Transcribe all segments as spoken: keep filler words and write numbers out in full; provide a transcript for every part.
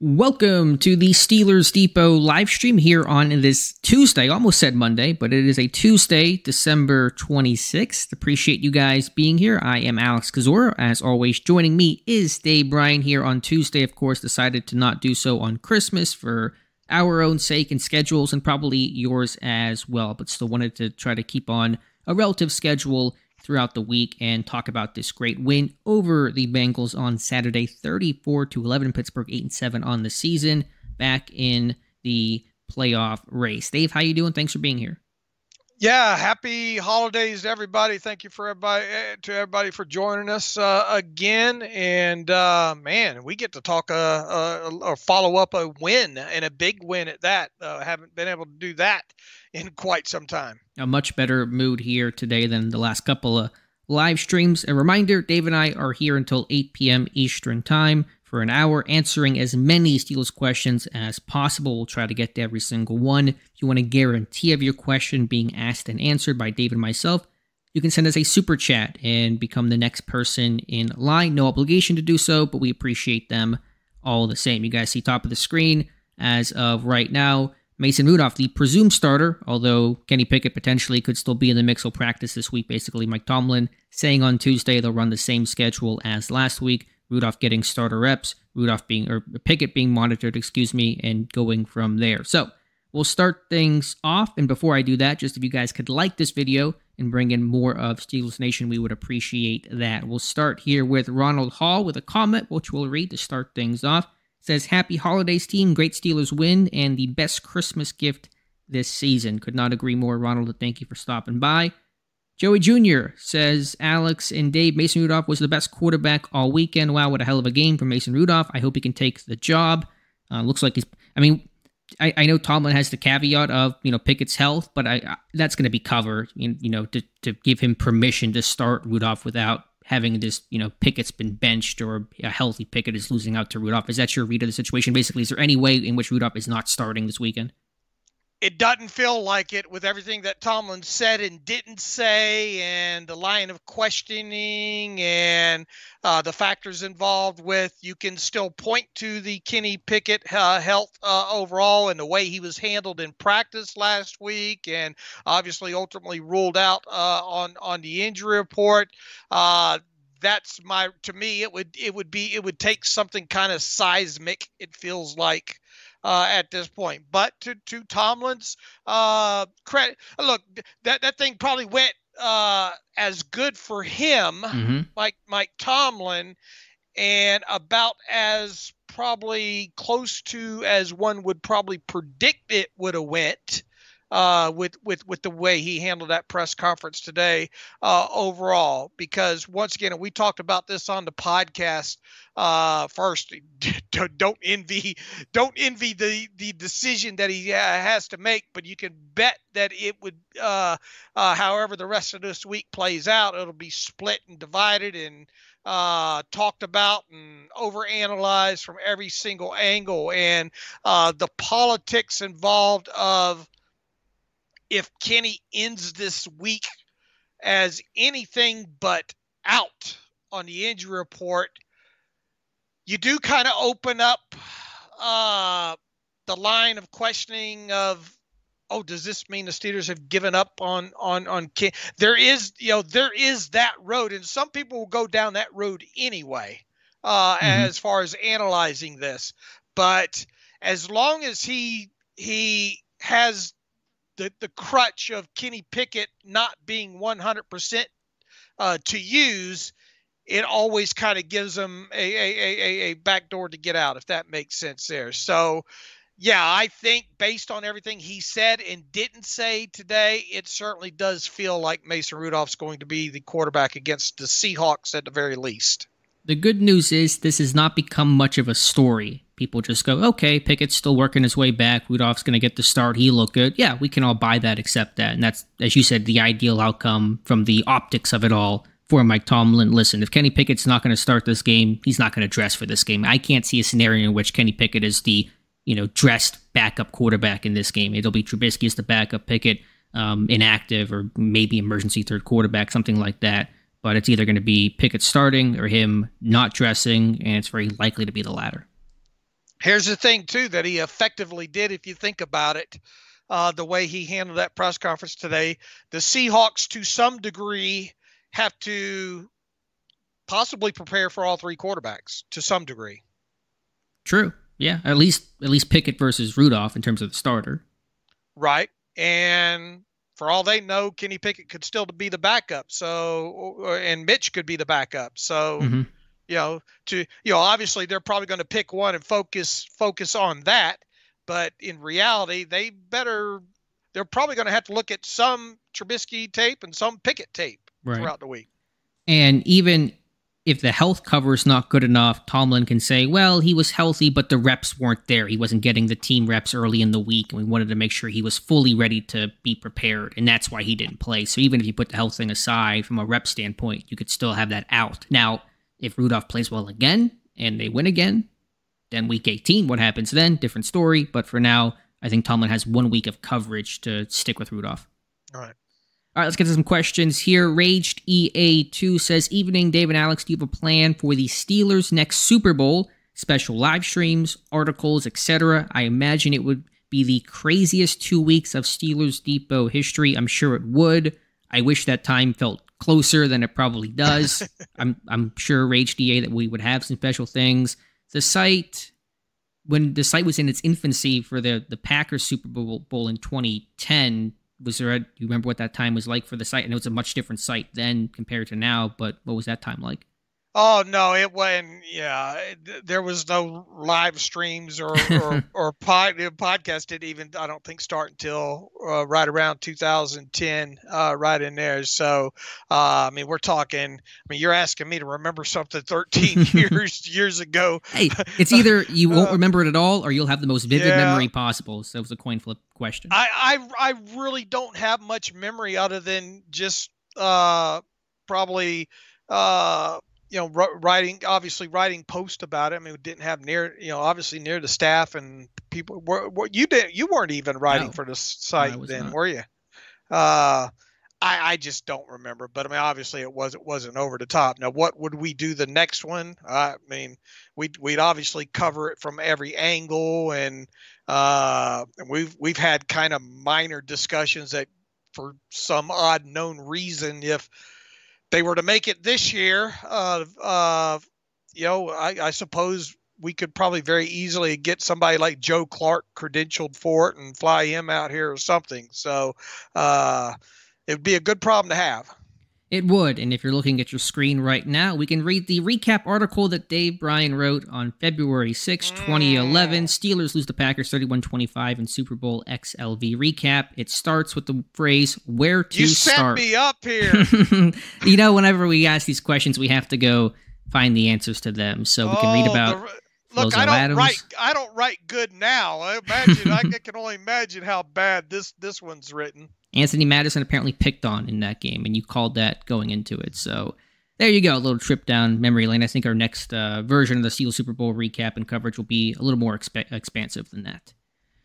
Welcome to the Steelers Depot live stream here on this Tuesday. I almost said Monday, but it is a Tuesday, December twenty-sixth. Appreciate you guys being here. I am Alex Kozora. As always, joining me is Dave Bryan here on Tuesday. Of course, decided to not do so on Christmas for our own sake and schedules, and probably yours as well, but still wanted to try to keep on a relative schedule throughout the week and talk about this great win over the Bengals on Saturday, thirty-four to eleven, Pittsburgh eight and seven on the season, back in the playoff race. Dave, how you doing? Thanks for being here. Yeah, happy holidays to everybody. Thank you for everybody to everybody for joining us uh, again. And uh, man, we get to talk a, a, a follow up a win, and a big win at that. Uh, haven't been able to do that in quite some time. A much better mood here today than the last couple of live streams. A reminder: Dave and I are here until eight p.m. Eastern time for an hour, answering as many Steelers questions as possible. We'll try to get to every single one. If you want a guarantee of your question being asked and answered by Dave and myself, you can send us a super chat and become the next person in line. No obligation to do so, but we appreciate them all the same. You guys see top of the screen as of right now, Mason Rudolph, the presumed starter, although Kenny Pickett potentially could still be in the mix. He'll practice this week, basically. Mike Tomlin saying on Tuesday they'll run the same schedule as last week. Rudolph getting starter reps, Rudolph being, or Pickett being monitored, excuse me, and going from there. So we'll start things off. And before I do that, just if you guys could like this video and bring in more of Steelers Nation, we would appreciate that. We'll start here with Ronald Hall with a comment, which we'll read to start things off. It says, happy holidays, team. Great Steelers win and the best Christmas gift this season. Could not agree more, Ronald, and thank you for stopping by. Joey Junior says, Alex and Dave, Mason Rudolph was the best quarterback all weekend. Wow, what a hell of a game for Mason Rudolph. I hope he can take the job. Uh, looks like he's, I mean, I, I know Tomlin has the caveat of, you know, Pickett's health, but I, I that's going to be covered, you, you know, to, to give him permission to start Rudolph without having this, you know, Pickett's been benched or a healthy Pickett is losing out to Rudolph. Is that your read of the situation? Basically, is there any way in which Rudolph is not starting this weekend? It doesn't feel like it, with everything that Tomlin said and didn't say, and the line of questioning, and uh, the factors involved with. You can still point to the Kenny Pickett uh, health uh, overall, and the way he was handled in practice last week, and obviously ultimately ruled out uh, on on the injury report. Uh, that's my to me. It would it would be it would take something kind of seismic. It feels like. Uh, at this point, but to to Tomlin's uh, credit, look, that that thing probably went uh, as good for him, mm-hmm. Mike Mike Tomlin, and about as probably close to as one would probably predict it would have went uh, with with with the way he handled that press conference today uh, overall. Because once again, we talked about this on the podcast. Uh, first, don't envy, don't envy the, the decision that he has to make, but you can bet that it would, uh, uh, however the rest of this week plays out, it'll be split and divided and uh, talked about and overanalyzed from every single angle. And uh, the politics involved of if Kenny ends this week as anything but out on the injury report, you do kind of open up uh, the line of questioning of, oh, does this mean the Steelers have given up on on on Ken? There is, you know, there is that road, and some people will go down that road anyway, uh, mm-hmm. as far as analyzing this. But as long as he he has the the crutch of Kenny Pickett not being one hundred percent uh, to use, it always kind of gives them a, a, a, a back door to get out, if that makes sense there. So, yeah, I think based on everything he said and didn't say today, it certainly does feel like Mason Rudolph's going to be the quarterback against the Seahawks at the very least. The good news is this has not become much of a story. People just go, okay, Pickett's still working his way back. Rudolph's going to get the start. He looked good. Yeah, we can all buy that, accept that. And that's, as you said, the ideal outcome from the optics of it all. For Mike Tomlin, listen, if Kenny Pickett's not going to start this game, he's not going to dress for this game. I can't see a scenario in which Kenny Pickett is the, you know, dressed backup quarterback in this game. It'll be Trubisky as the backup, Pickett um, inactive, or maybe emergency third quarterback, something like that. But it's either going to be Pickett starting or him not dressing, and it's very likely to be the latter. Here's the thing, too, that he effectively did, if you think about it, uh, the way he handled that press conference today. The Seahawks, to some degree, have to possibly prepare for all three quarterbacks, to some degree. True. Yeah, at least at least Pickett versus Rudolph in terms of the starter. Right. And for all they know, Kenny Pickett could still be the backup. So, and Mitch could be the backup. So, mm-hmm. you know, to you know, obviously they're probably going to pick one and focus focus on that. But in reality, they better they're probably going to have to look at some Trubisky tape and some Pickett tape right. throughout the week. And even if the health cover is not good enough, Tomlin can say, well, he was healthy, but the reps weren't there. He wasn't getting the team reps early in the week, and we wanted to make sure he was fully ready to be prepared, and that's why he didn't play. So even if you put the health thing aside from a rep standpoint, you could still have that out. Now, if Rudolph plays well again, and they win again, then week eighteen, what happens then? Different story, but for now, I think Tomlin has one week of coverage to stick with Rudolph. All right. All right, let's get to some questions here. Raged E A two says, evening, Dave and Alex, do you have a plan for the Steelers' next Super Bowl? Special live streams, articles, et cetera. I imagine it would be the craziest two weeks of Steelers Depot history. I'm sure it would. I wish that time felt closer than it probably does. I'm I'm sure, Raged E A, that we would have some special things. The site, when the site was in its infancy for the, the Packers Super Bowl in twenty ten, was there? Do you remember what that time was like for the site? I know it's a much different site then compared to now, but what was that time like? Oh no, it wasn't. Yeah, it, there was no live streams or or, or pod, podcast. Didn't even I don't think start until uh, right around two thousand ten, uh, right in there. So uh, I mean, we're talking. I mean, you're asking me to remember something thirteen years years ago. Hey, it's either you won't uh, remember it at all, or you'll have the most vivid yeah. memory possible. So it was a coin flip question. I, I I really don't have much memory other than just uh, probably. Uh, You know, writing obviously writing posts about it. I mean, we didn't have near, you know, obviously near the staff and people. Were, were, you didn't, you weren't even writing no, for the site then, not. Were you? Uh, I, I just don't remember. But I mean, obviously, it was it wasn't over the top. Now, what would we do the next one? I mean, we'd we'd obviously cover it from every angle, and uh, we've we've had kind of minor discussions that, for some odd known reason, if they were to make it this year, uh, uh, you know, I, I suppose we could probably very easily get somebody like Joe Clark credentialed for it and fly him out here or something. So uh, it would be a good problem to have. It would. And if you're looking at your screen right now, we can read the recap article that Dave Bryan wrote on February sixth, twenty eleven. Mm. Steelers lose to Packers thirty-one twenty-five in Super Bowl X L V recap. It starts with the phrase, where to start. You set me up here. You know, whenever we ask these questions, we have to go find the answers to them. So we can oh, read about... The... Look, I don't Adams. write. I don't write good now. I imagine. I can only imagine how bad this this one's written. Anthony Madison apparently picked on in that game, and you called that going into it. So there you go, a little trip down memory lane. I think our next uh, version of the Steelers Super Bowl recap and coverage will be a little more exp- expansive than that.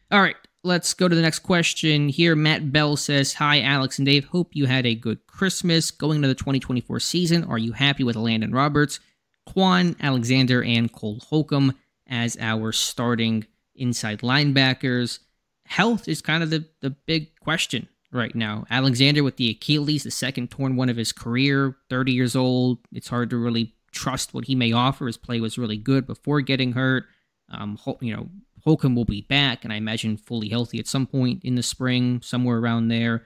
All right, let's go to the next question here. Matt Bell says, "Hi, Alex and Dave. Hope you had a good Christmas. Going into the twenty twenty-four season, are you happy with Landon Roberts, Quan Alexander, and Cole Holcomb as our starting inside linebackers?" Health is kind of the, the big question right now. Alexander with the Achilles, the second torn one of his career, thirty years old. It's hard to really trust what he may offer. His play was really good before getting hurt. Um, you know, Holcomb will be back, and I imagine fully healthy at some point in the spring, somewhere around there.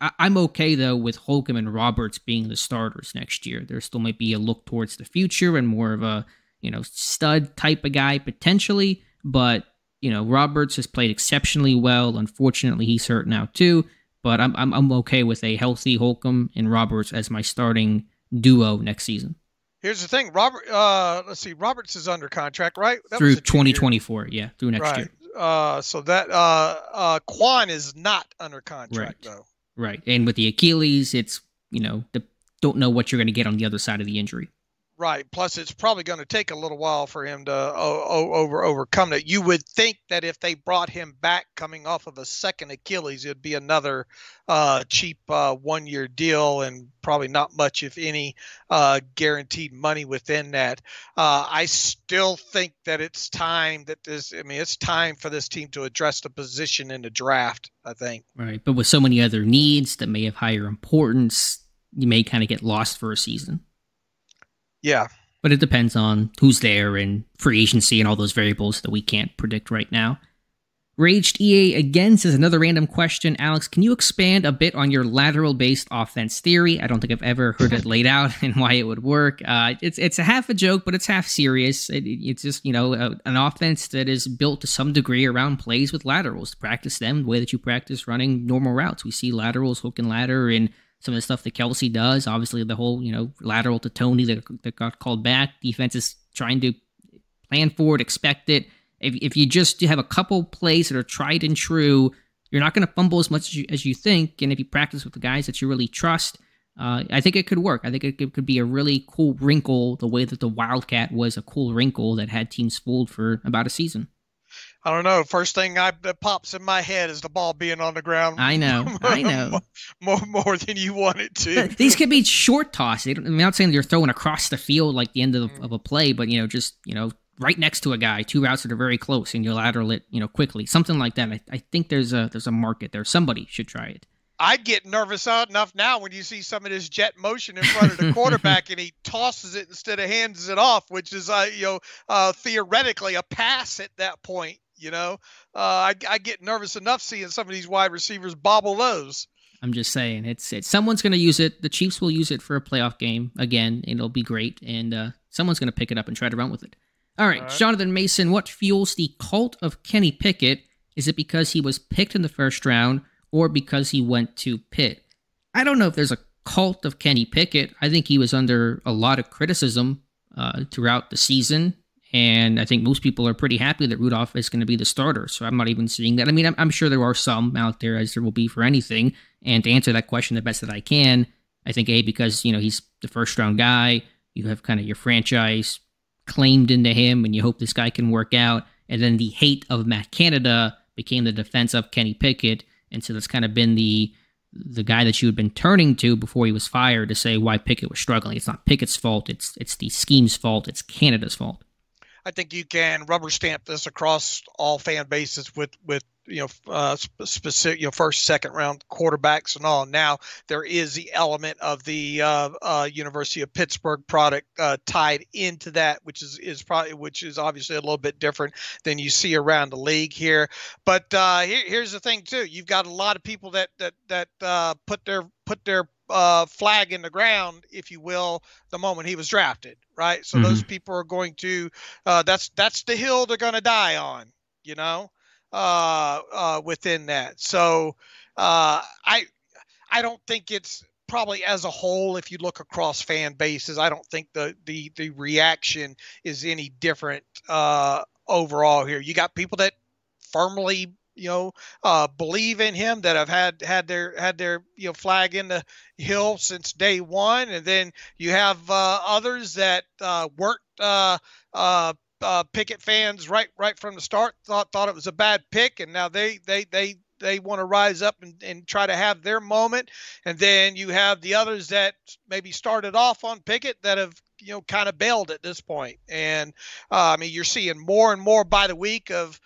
I'm okay, though, with Holcomb and Roberts being the starters next year. There still might be a look towards the future and more of a, you know, stud type of guy potentially. But, you know, Roberts has played exceptionally well. Unfortunately, he's hurt now, too. But I'm I'm, I'm okay with a healthy Holcomb and Roberts as my starting duo next season. Here's the thing. Robert, uh, let's see. Roberts is under contract, right? That through twenty twenty-four. Year. Yeah, through next right. year. Uh, so that uh, uh, Quan is not under contract, right. though. Right, and with the Achilles, it's, you know, the, don't know what you're going to get on the other side of the injury. Right. Plus, it's probably going to take a little while for him to o- o- over overcome it. You would think that if they brought him back coming off of a second Achilles, it'd be another uh, cheap uh, one year deal and probably not much, if any, uh, guaranteed money within that. Uh, I still think that it's time that this I mean, it's time for this team to address the position in the draft, I think. Right. But with so many other needs that may have higher importance, you may kind of get lost for a season. Yeah. But it depends on who's there and free agency and all those variables that we can't predict right now. Raged E A again says another random question. Alex, can you expand a bit on your lateral-based offense theory? I don't think I've ever heard it laid out and why it would work. Uh, it's it's a half a joke, but it's half serious. It, it's just, you know, a, an offense that is built to some degree around plays with laterals. Practice them the way that you practice running normal routes. We see laterals, hook and ladder, and some of the stuff that Kelsey does, obviously the whole, you know, lateral to Tony that, that got called back. Defense is trying to plan for it, expect it. If if you just have a couple plays that are tried and true, you're not going to fumble as much as you, as you think. And if you practice with the guys that you really trust, uh, I think it could work. I think it could, could be a really cool wrinkle, the way that the Wildcat was a cool wrinkle that had teams fooled for about a season. I don't know. First thing I, that pops in my head is the ball being on the ground. I know, I know, more more than you want it to. These could be short tosses. They don't, I'm not saying you're throwing across the field like the end of, the, of a play, but you know, just you know, right next to a guy, two routes that are very close, and you lateral it, you know, quickly, something like that. I, I think there's a there's a market there. Somebody should try it. I get nervous out enough now when you see some of this jet motion in front of the quarterback and he tosses it instead of hands it off, which is, uh, you know, uh, theoretically a pass at that point. You know, uh, I, I get nervous enough seeing some of these wide receivers bobble those. I'm just saying it's, it's someone's going to use it. The Chiefs will use it for a playoff game again, and it'll be great. And uh, someone's going to pick it up and try to run with it. All right, All right. Jonathan Mason, what fuels the cult of Kenny Pickett? Is it because he was picked in the first round, or because he went to Pitt? I don't know if there's a cult of Kenny Pickett. I think he was under a lot of criticism uh, throughout the season, and I think most people are pretty happy that Rudolph is going to be the starter, so I'm not even seeing that. I mean, I'm, I'm sure there are some out there, as there will be for anything, and to answer that question the best that I can, I think, A, because, you know, he's the first-round guy, you have kind of your franchise claimed into him, and you hope this guy can work out, and then the hate of Matt Canada became the defense of Kenny Pickett. And so that's kind of been the the guy that you had been turning to before he was fired to say why Pickett was struggling. It's not Pickett's fault. It's it's the scheme's fault. It's Canada's fault. I think you can rubber stamp this across all fan bases with with you know uh, specific you know first second round quarterbacks and all. Now there is the element of the uh, uh, University of Pittsburgh product uh, tied into that, which is is probably which is obviously a little bit different than you see around the league here. But uh, here, here's the thing too: you've got a lot of people that that that uh, put their put their Uh, flag in the ground, if you will, the moment he was drafted, right? So mm-hmm. those people are going to, uh, that's that's the hill they're going to die on, you know, uh, uh, within that. So uh, I, I don't think it's probably as a whole, if you look across fan bases, I don't think the the the reaction is any different uh, overall here. You got people that firmly you know, uh, believe in him, that have had, had their, had their, you know, flag in the hill since day one. And then you have, uh, others that, uh, weren't, uh, uh, uh, Pickett fans right, right from the start, thought, thought it was a bad pick. And now they, they, they, they want to rise up and, and try to have their moment. And then you have the others that maybe started off on Pickett that have, you know, kind of bailed at this point. And, uh, I mean, you're seeing more and more by the week of,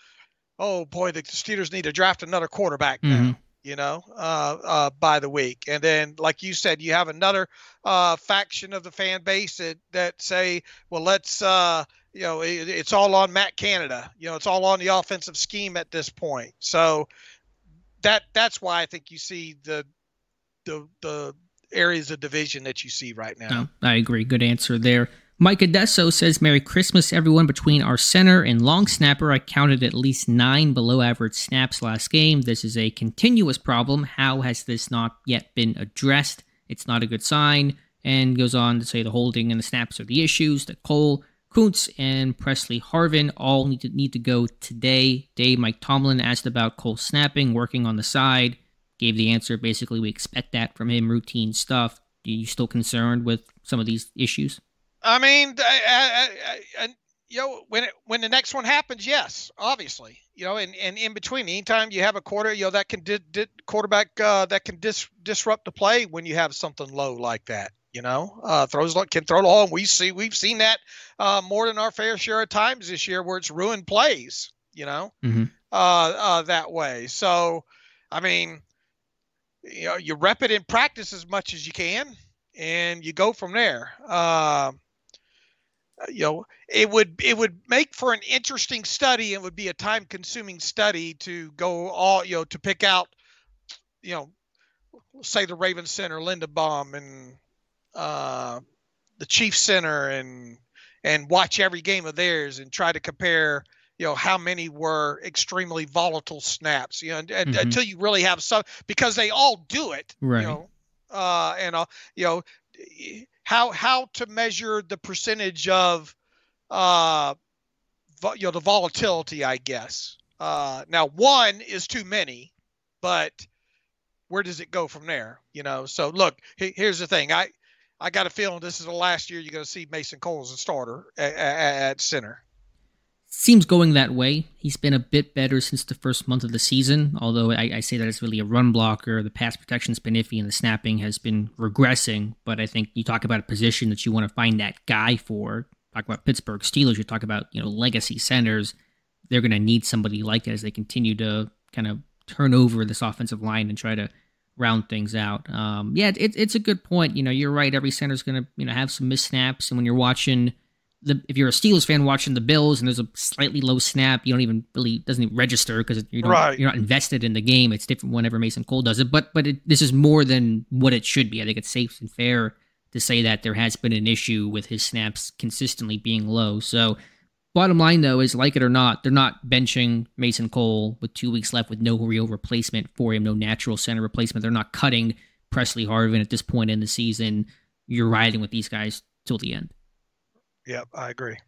oh boy, the Steelers need to draft another quarterback now, mm-hmm. you know, uh, uh, by the week. And then, like you said, you have another uh, faction of the fan base that, that say, well, let's, uh, you know, it, it's all on Matt Canada. You know, it's all on the offensive scheme at this point. So that that's why I think you see the the the areas of division that you see right now. Oh, I agree. Good answer there. Mike Adesso says, Merry Christmas, everyone. Between our center and long snapper, I counted at least nine below-average snaps last game. This is a continuous problem. How has this not yet been addressed? It's not a good sign. And goes on to say the holding and the snaps are the issues. That Cole, Kuntz, and Presley Harvin all need to, need to go today. Dave, Mike Tomlin asked about Cole snapping, working on the side. Gave the answer, basically, we expect that from him, routine stuff. Are you still concerned with some of these issues? I mean, I, I, I, I, you know, when it, when the next one happens, yes, obviously, you know, and, and in between, anytime you have a quarter, you know, that can di- di- quarterback uh, that can dis- disrupt the play when you have something low like that. You know, uh, throws can throw the ball. We see we've seen that uh, more than our fair share of times this year, where it's ruined plays. You know, mm-hmm. uh, uh, that way. So, I mean, you know, you rep it in practice as much as you can, and you go from there. Uh, you know, it would it would make for an interesting study, and would be a time consuming study to go all you know to pick out, you know, say the Ravens center Linderbaum and. Uh, the Chiefs center and and watch every game of theirs and try to compare, you know, how many were extremely volatile snaps, you know, and, and, mm-hmm. until you really have some, because they all do it, right. you know, uh, and, uh, you know, how, how to measure the percentage of, uh, vo- you know, the volatility, I guess. Uh, now one is too many, but where does it go from there? You know? So look, he, here's the thing. I, I got a feeling this is the last year you're going to see Mason Cole as a starter at, at center. Seems going that way. He's been a bit better since the first month of the season, although I, I say that it's really a run blocker. The pass protection's been iffy, and the snapping has been regressing. But I think you talk about a position that you want to find that guy for. Talk about Pittsburgh Steelers. You talk about, you know, legacy centers. They're going to need somebody like that as they continue to kind of turn over this offensive line and try to round things out. Um, yeah, it, it's a good point. You know, you're right. Every center's going to, you know, have some missed snaps. And when you're watching the, if you're a Steelers fan watching the Bills and there's a slightly low snap, you don't even really doesn't even register because you right. you're not invested in the game. It's different whenever Mason Cole does it. But but it, this is more than what it should be. I think it's safe and fair to say that there has been an issue with his snaps consistently being low. So bottom line, though, is like it or not, they're not benching Mason Cole with two weeks left with no real replacement for him, no natural center replacement. They're not cutting Presley Harvin at this point in the season. You're riding with these guys till the end. Yep, I agree.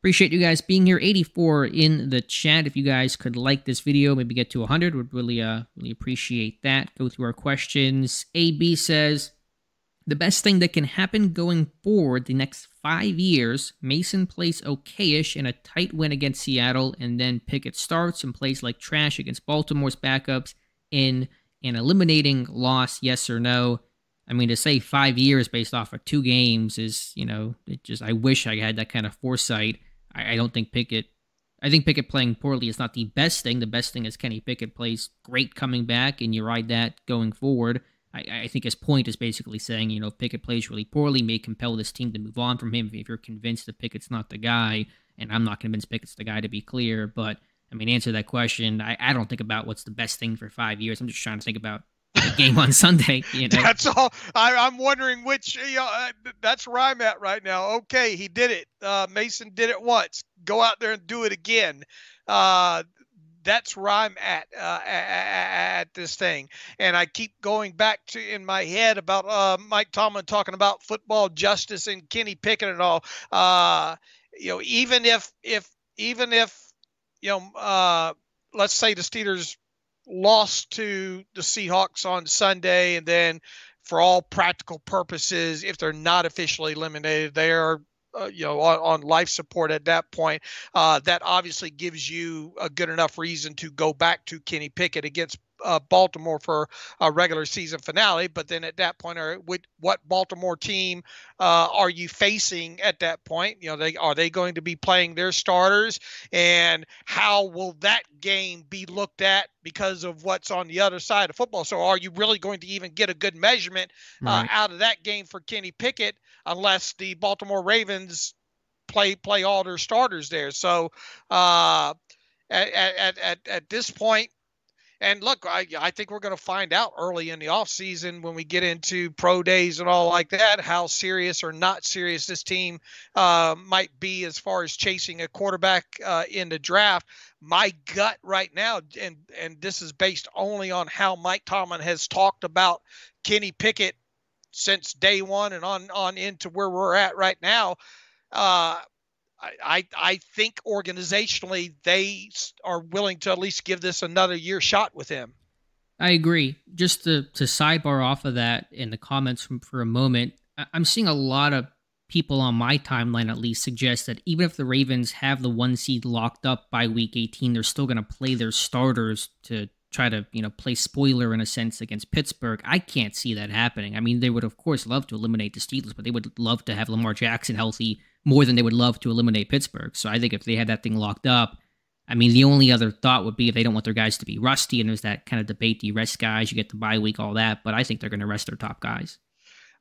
Appreciate you guys being here. eighty-four in the chat. If you guys could like this video, maybe get to one hundred, would really, uh, really appreciate that. Go through our questions. A B says, the best thing that can happen going forward the next five years, Mason plays okayish in a tight win against Seattle, and then Pickett starts and plays like trash against Baltimore's backups in an eliminating loss, yes or no? I mean, to say five years based off of two games is, you know, it just, I wish I had that kind of foresight. I, I don't think Pickett, I think Pickett playing poorly is not the best thing. The best thing is Kenny Pickett plays great coming back, and you ride that going forward. I, I think his point is basically saying, you know, if Pickett plays really poorly, may compel this team to move on from him if you're convinced that Pickett's not the guy, and I'm not convinced Pickett's the guy, to be clear. But, I mean, answer that question. I, I don't think about what's the best thing for five years. I'm just trying to think about the game on Sunday. You know? That's all. I, I'm wondering which, you know, I, that's where I'm at right now. Okay, he did it. Uh, Mason did it once. Go out there and do it again. Uh That's where I'm at, uh, at at this thing. And I keep going back to in my head about uh, Mike Tomlin talking about football justice and Kenny Pickett and all. Uh, you know, even if, if even if, you know, uh, let's say the Steelers lost to the Seahawks on Sunday, and then for all practical purposes, if they're not officially eliminated, they are, Uh, you know, on, on life support at that point, uh, that obviously gives you a good enough reason to go back to Kenny Pickett against uh, Baltimore for a regular season finale. But then at that point, or with what Baltimore team uh, are you facing at that point? You know, they are they going to be playing their starters, and how will that game be looked at because of what's on the other side of football? So are you really going to even get a good measurement uh, right. out of that game for Kenny Pickett? Unless the Baltimore Ravens play play all their starters there, so uh, at, at at at this point, and look, I I think we're going to find out early in the offseason when we get into pro days and all like that how serious or not serious this team uh, might be as far as chasing a quarterback uh, in the draft. My gut right now, and and this is based only on how Mike Tomlin has talked about Kenny Pickett since day one and on, on into where we're at right now, uh, I, I think organizationally they are willing to at least give this another year shot with him. I agree. Just to, to sidebar off of that in the comments from, for a moment, I'm seeing a lot of people on my timeline at least suggest that even if the Ravens have the one seed locked up by week eighteen, they're still going to play their starters to try to, you know, play spoiler in a sense against Pittsburgh. I can't see that happening. I mean, they would, of course, love to eliminate the Steelers, but they would love to have Lamar Jackson healthy more than they would love to eliminate Pittsburgh. So I think if they had that thing locked up, I mean, the only other thought would be if they don't want their guys to be rusty, and there's that kind of debate, do you rest guys, you get the bye week, all that, but I think they're going to rest their top guys.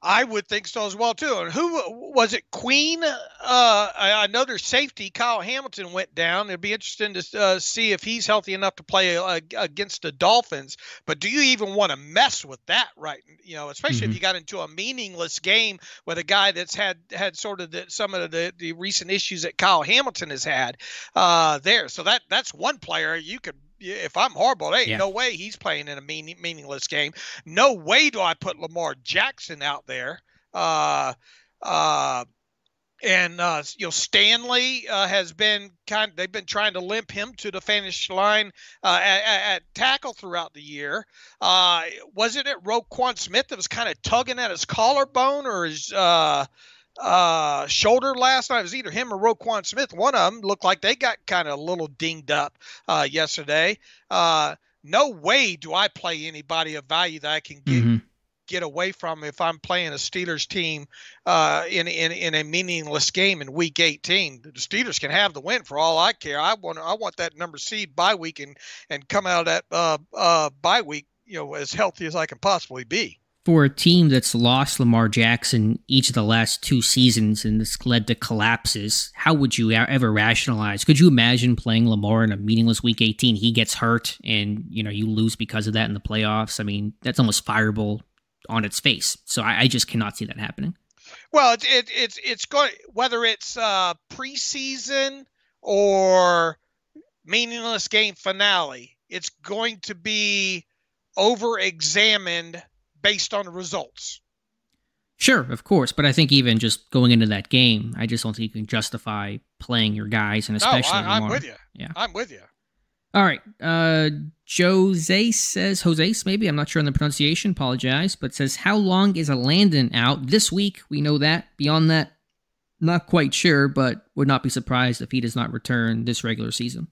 I would think so as well, too. And who was it? Queen, uh, another safety, Kyle Hamilton, went down. It'd be interesting to uh, see if he's healthy enough to play uh, against the Dolphins. But do you even want to mess with that, right? You know, especially mm-hmm. if you got into a meaningless game with a guy that's had had sort of the, some of the, the recent issues that Kyle Hamilton has had uh, there. So that that's one player you could. If I'm horrible, hey, yeah. no way he's playing in a mean, meaningless game. No way do I put Lamar Jackson out there. Uh, uh, and, uh, you know, Stanley uh, has been kind of, they've been trying to limp him to the finish line uh, at, at tackle throughout the year. Uh, wasn't it Roquan Smith that was kind of tugging at his collarbone or his uh, uh, shoulder last night? It was either him or Roquan Smith. One of them looked like they got kind of a little dinged up uh, yesterday. Uh, no way do I play anybody of value that I can get, mm-hmm. get away from if I'm playing a Steelers team uh, in, in in a meaningless game in week eighteen. The Steelers can have the win for all I care. I want I want that number seed bye week and and come out of that uh, uh, bye week, you know, as healthy as I can possibly be. For a team that's lost Lamar Jackson each of the last two seasons and this led to collapses, how would you ever rationalize? Could you imagine playing Lamar in a meaningless week eighteen? He gets hurt and, you know, you lose because of that in the playoffs. I mean, that's almost fireable on its face. So I, I just cannot see that happening. Well, it, it, it's it's going whether it's uh, preseason or meaningless game finale, it's going to be over-examined based on the results. Sure, of course. But I think even just going into that game, I just don't think you can justify playing your guys, and especially no, I, I'm Lamar. with you. Yeah. I'm with you. All right. Uh, Jose says, Jose, maybe, I'm not sure on the pronunciation, apologize, but says, how long is a Landon out? This week, we know that. Beyond that, not quite sure, but would not be surprised if he does not return this regular season.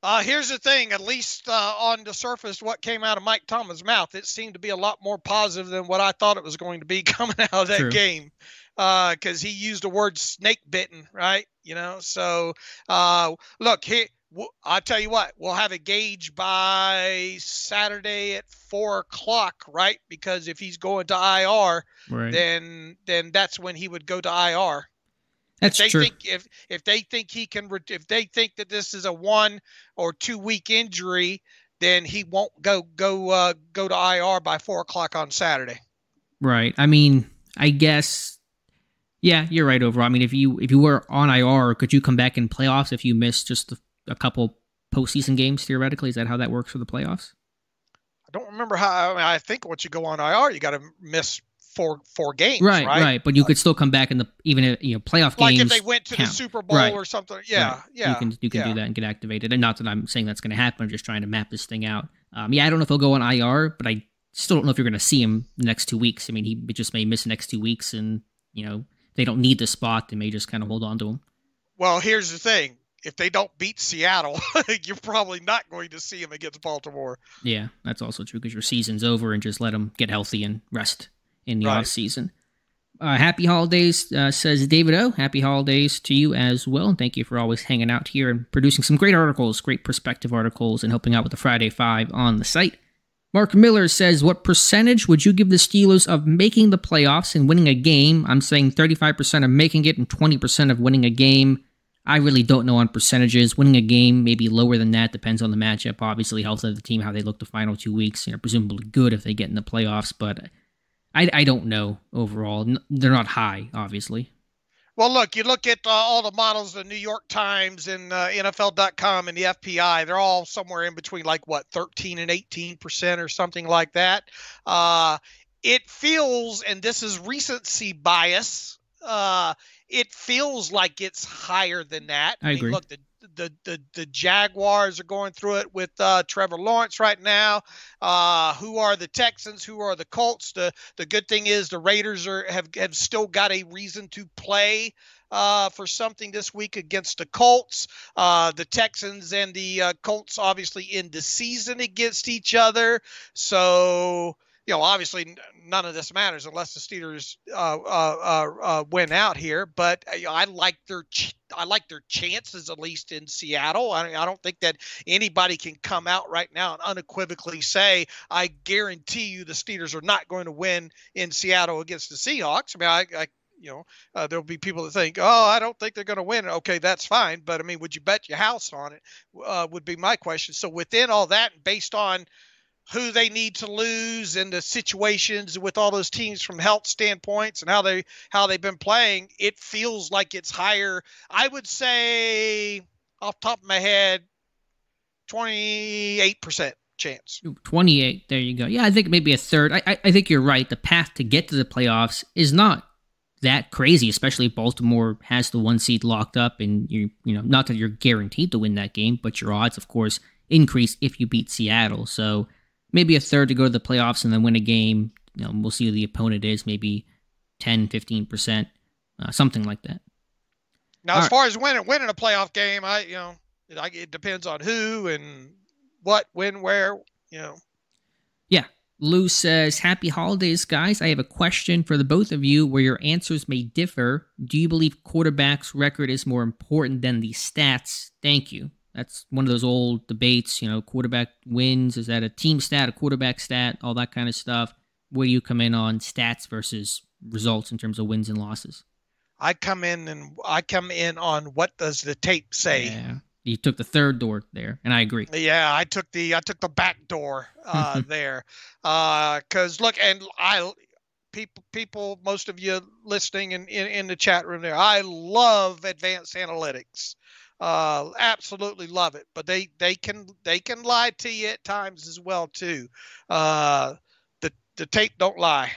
Uh, here's the thing, at least uh, on the surface, what came out of Mike Tomlin's mouth, it seemed to be a lot more positive than what I thought it was going to be coming out of that True. game. Because uh, he used the word snake bitten, right? You know, so uh, look, here, w- I'll tell you what, we'll have a gauge by Saturday at four o'clock, right? Because if he's going to I R, right. then then that's when he would go to I R. That's if they true. Think if, if they think he can, if they think that this is a one or two week injury, then he won't go go uh, go to I R by four o'clock on Saturday. Right. I mean, I guess, yeah, you're right. Overall, I mean, if you if you were on I R, could you come back in playoffs if you missed just a, a couple postseason games? Theoretically, is that how that works for the playoffs? I don't remember how. I, mean, I think once you go on I R, you got to miss Four, four games, right? Right, right. But you could still come back in the, even if, you know, playoff like games. Like if they went to count. the Super Bowl right. or something. Yeah, right. yeah. You can you can yeah. do that and get activated. And not that I'm saying that's going to happen. I'm just trying to map this thing out. Um, yeah, I don't know if he'll go on I R, but I still don't know if you're going to see him the next two weeks. I mean, he just may miss the next two weeks and, you know, they don't need the spot. They may just kind of hold on to him. Well, here's the thing. If they don't beat Seattle, you're probably not going to see him against Baltimore. Yeah, that's also true because your season's over and just let him get healthy and rest in the right. offseason. Uh, happy holidays, uh, says David O. Happy holidays to you as well. And thank you for always hanging out here and producing some great articles, great perspective articles, and helping out with the Friday Five on the site. Mark Miller says, what percentage would you give the Steelers of making the playoffs and winning a game? I'm saying thirty-five percent of making it and twenty percent of winning a game. I really don't know on percentages. Winning a game may be lower than that. Depends on the matchup, obviously, health of the team, how they look the final two weeks. You know, presumably good if they get in the playoffs, but I, I don't know overall. No, they're not high, obviously. Well, look, you look at uh, all the models, the New York Times and uh, N F L dot com and the F P I, they're all somewhere in between like, what, thirteen and eighteen percent or something like that. Uh, it feels, and this is recency bias, uh, it feels like it's higher than that. I, I mean, agree. Look, the, the the the Jaguars are going through it with uh, Trevor Lawrence right now. Uh, who are the Texans? Who are the Colts? The the good thing is the Raiders are have have still got a reason to play Uh, for something this week against the Colts. Uh, the Texans and the uh, Colts obviously in the season against each other. So, you know, obviously none of this matters unless the Steelers uh, uh, uh, win out here. But you know, I like their ch- I like their chances, at least in Seattle. I, I don't think that anybody can come out right now and unequivocally say, I guarantee you the Steelers are not going to win in Seattle against the Seahawks. I mean, I, I You know, uh, there'll be people that think, oh, I don't think they're going to win. Okay, that's fine. But, I mean, would you bet your house on it uh, would be my question. So within all that, based on who they need to lose and the situations with all those teams from health standpoints and how, they, how they've been playing, it feels like it's higher. I would say, off the top of my head, twenty-eight percent chance. twenty-eight, there you go. Yeah, I think maybe a third. I, I, I think you're right. The path to get to the playoffs is not that crazy, especially if Baltimore has the one seed locked up, and you you know, not that you're guaranteed to win that game, but your odds, of course, increase if you beat Seattle. So maybe a third to go to the playoffs and then win a game. You know, we'll see who the opponent is, maybe ten, fifteen percent, uh, something like that. Now, All as far right. as winning, winning a playoff game, I you know, it, I, it depends on who and what, when, where, you know. Yeah. Lou says, happy holidays, guys. I have a question for the both of you where your answers may differ. Do you believe quarterback's record is more important than the stats? Thank you. That's one of those old debates, you know, quarterback wins. Is that a team stat, a quarterback stat, all that kind of stuff? Where do you come in on stats versus results in terms of wins and losses? I come in and I come in on what does the tape say? Yeah. You took the third door there, and I agree. Yeah, I took the I took the back door uh, there, because uh, look, and I people people most of you listening in, in, in the chat room there, I love advanced analytics, uh, absolutely love it. But they they can they can lie to you at times as well too. Uh, the the tape don't lie,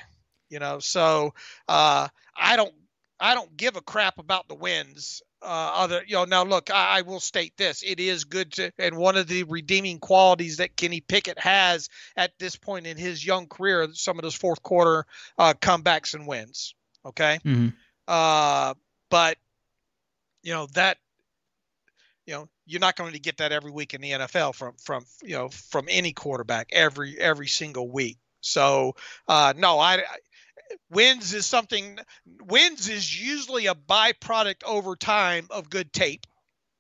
you know. So uh, I don't I don't give a crap about the wins. Uh, other, you know, now look, I, I will state this. It is good to, and one of the redeeming qualities that Kenny Pickett has at this point in his young career, some of those fourth quarter uh, comebacks and wins. Okay. Mm-hmm. Uh, but you know, that, you know, you're not going to get that every week in the N F L from, from, you know, from any quarterback every, every single week. So uh, no, I, I Wins is something wins is usually a byproduct over time of good tape.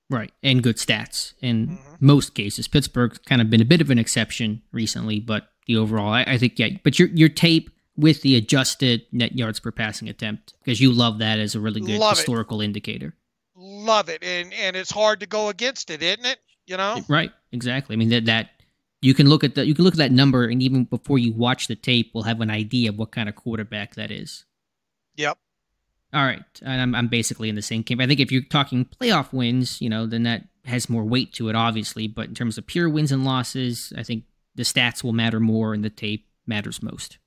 Right. And good stats in mm-hmm. most cases. Pittsburgh's kind of been a bit of an exception recently, but the overall, I, I think, yeah, but your, your tape with the adjusted net yards per passing attempt, because you love that as a really good love historical it. indicator. Love it. And, and it's hard to go against it, isn't it? You know? Right. Exactly. I mean, that, that, You can look at that. You can look at that number, and even before you watch the tape, we'll have an idea of what kind of quarterback that is. Yep. All right, and I'm I'm basically in the same camp. I think if you're talking playoff wins, you know, then that has more weight to it, obviously. But in terms of pure wins and losses, I think the stats will matter more, and the tape matters most.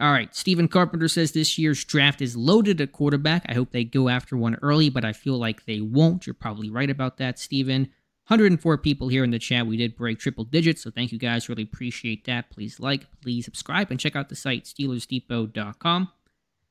All right, Stephen Carpenter says this year's draft is loaded at quarterback. I hope they go after one early, but I feel like they won't. You're probably right about that, Stephen. one hundred four people here in the chat. We did break triple digits, so thank you guys. Really appreciate that. Please like, please subscribe, and check out the site, Steelers Depot dot com.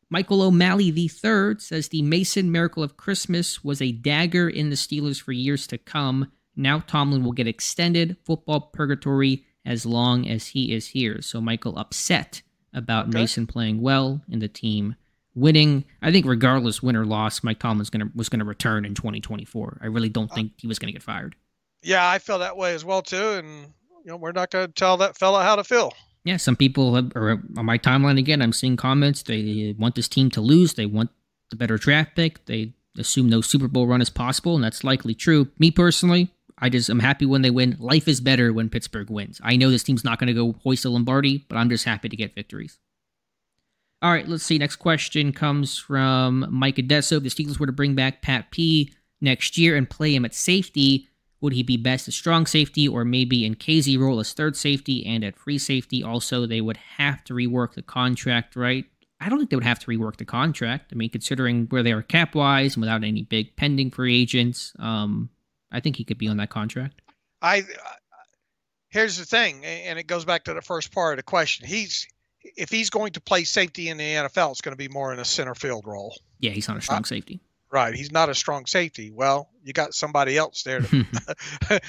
Michael O'Malley the third says, the Mason miracle of Christmas was a dagger in the Steelers for years to come. Now Tomlin will get extended football purgatory as long as he is here. So Michael upset about okay. Mason playing well and the team winning. I think regardless, win or loss, Mike Tomlin gonna, was going to return in twenty twenty-four. I really don't think he was going to get fired. Yeah, I feel that way as well, too, and you know, we're not going to tell that fella how to feel. Yeah, some people have, or on my timeline again, I'm seeing comments, they want this team to lose, they want the better draft pick, they assume no Super Bowl run is possible, and that's likely true. Me personally, I just am happy when they win. Life is better when Pittsburgh wins. I know this team's not going to go hoist a Lombardi, but I'm just happy to get victories. All right, let's see. Next question comes from Mike Adesso. If the Steelers were to bring back Pat P next year and play him at safety, would he be best as strong safety or maybe in K Z role as third safety and at free safety? Also, they would have to rework the contract, right? I don't think they would have to rework the contract. I mean, considering where they are cap-wise and without any big pending free agents, um, I think he could be on that contract. I, here's the thing, and it goes back to the first part of the question. He's if he's going to play safety in the N F L, it's going to be more in a center field role. Yeah, he's not a strong uh, safety. Right, he's not a strong safety. Well, you got somebody else there to, that,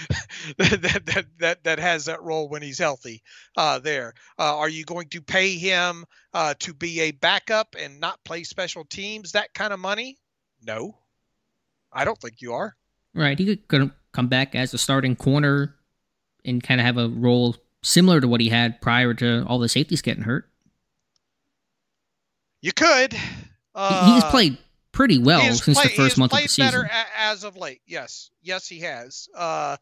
that that that has that role when he's healthy. Uh, there, uh, are you going to pay him uh, to be a backup and not play special teams? That kind of money? No, I don't think you are. Right, he could come back as a starting corner and kind of have a role similar to what he had prior to all the safeties getting hurt. You could. Uh, he, he's played pretty well since the first month of the season. He's played better as of late. Yes, yes, he has. Uh,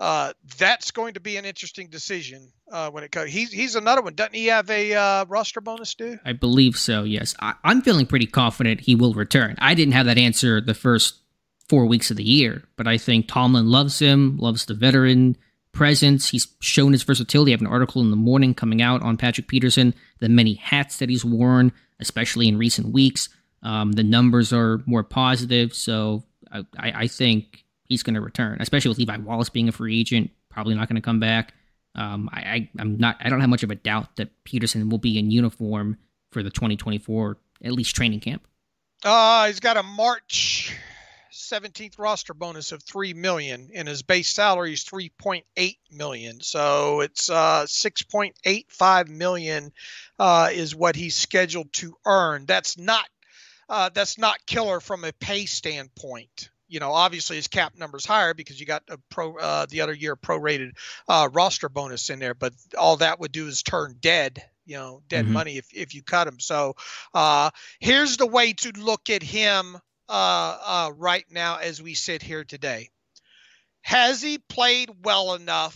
uh, that's going to be an interesting decision uh, when it comes. He's he's another one. Doesn't he have a uh, roster bonus due? I believe so. Yes, I, I'm feeling pretty confident he will return. I didn't have that answer the first four weeks of the year, but I think Tomlin loves him, loves the veteran presence. He's shown his versatility. I have an article in the morning coming out on Patrick Peterson, the many hats that he's worn, especially in recent weeks. Um, the numbers are more positive, so I, I think he's going to return, especially with Levi Wallace being a free agent, probably not going to come back. Um, I, I, I'm not, I don't have much of a doubt that Peterson will be in uniform for the twenty twenty-four, at least training camp. Uh, he's got a March seventeenth roster bonus of three million dollars, and his base salary is three point eight million dollars. So it's uh, six point eight five million dollars uh, is what he's scheduled to earn. That's not Uh, that's not killer from a pay standpoint. You know, obviously his cap number's higher because you got a pro uh, the other year prorated uh, roster bonus in there, but all that would do is turn dead, you know, dead mm-hmm. money if, if you cut him. So uh, here's the way to look at him uh, uh, right now as we sit here today. Has he played well enough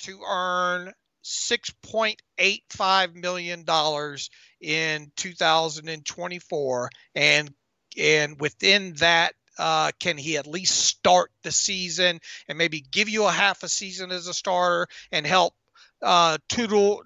to earn six point eight five million dollars in two thousand twenty-four, and and within that, uh, can he at least start the season and maybe give you a half a season as a starter and help uh, tutel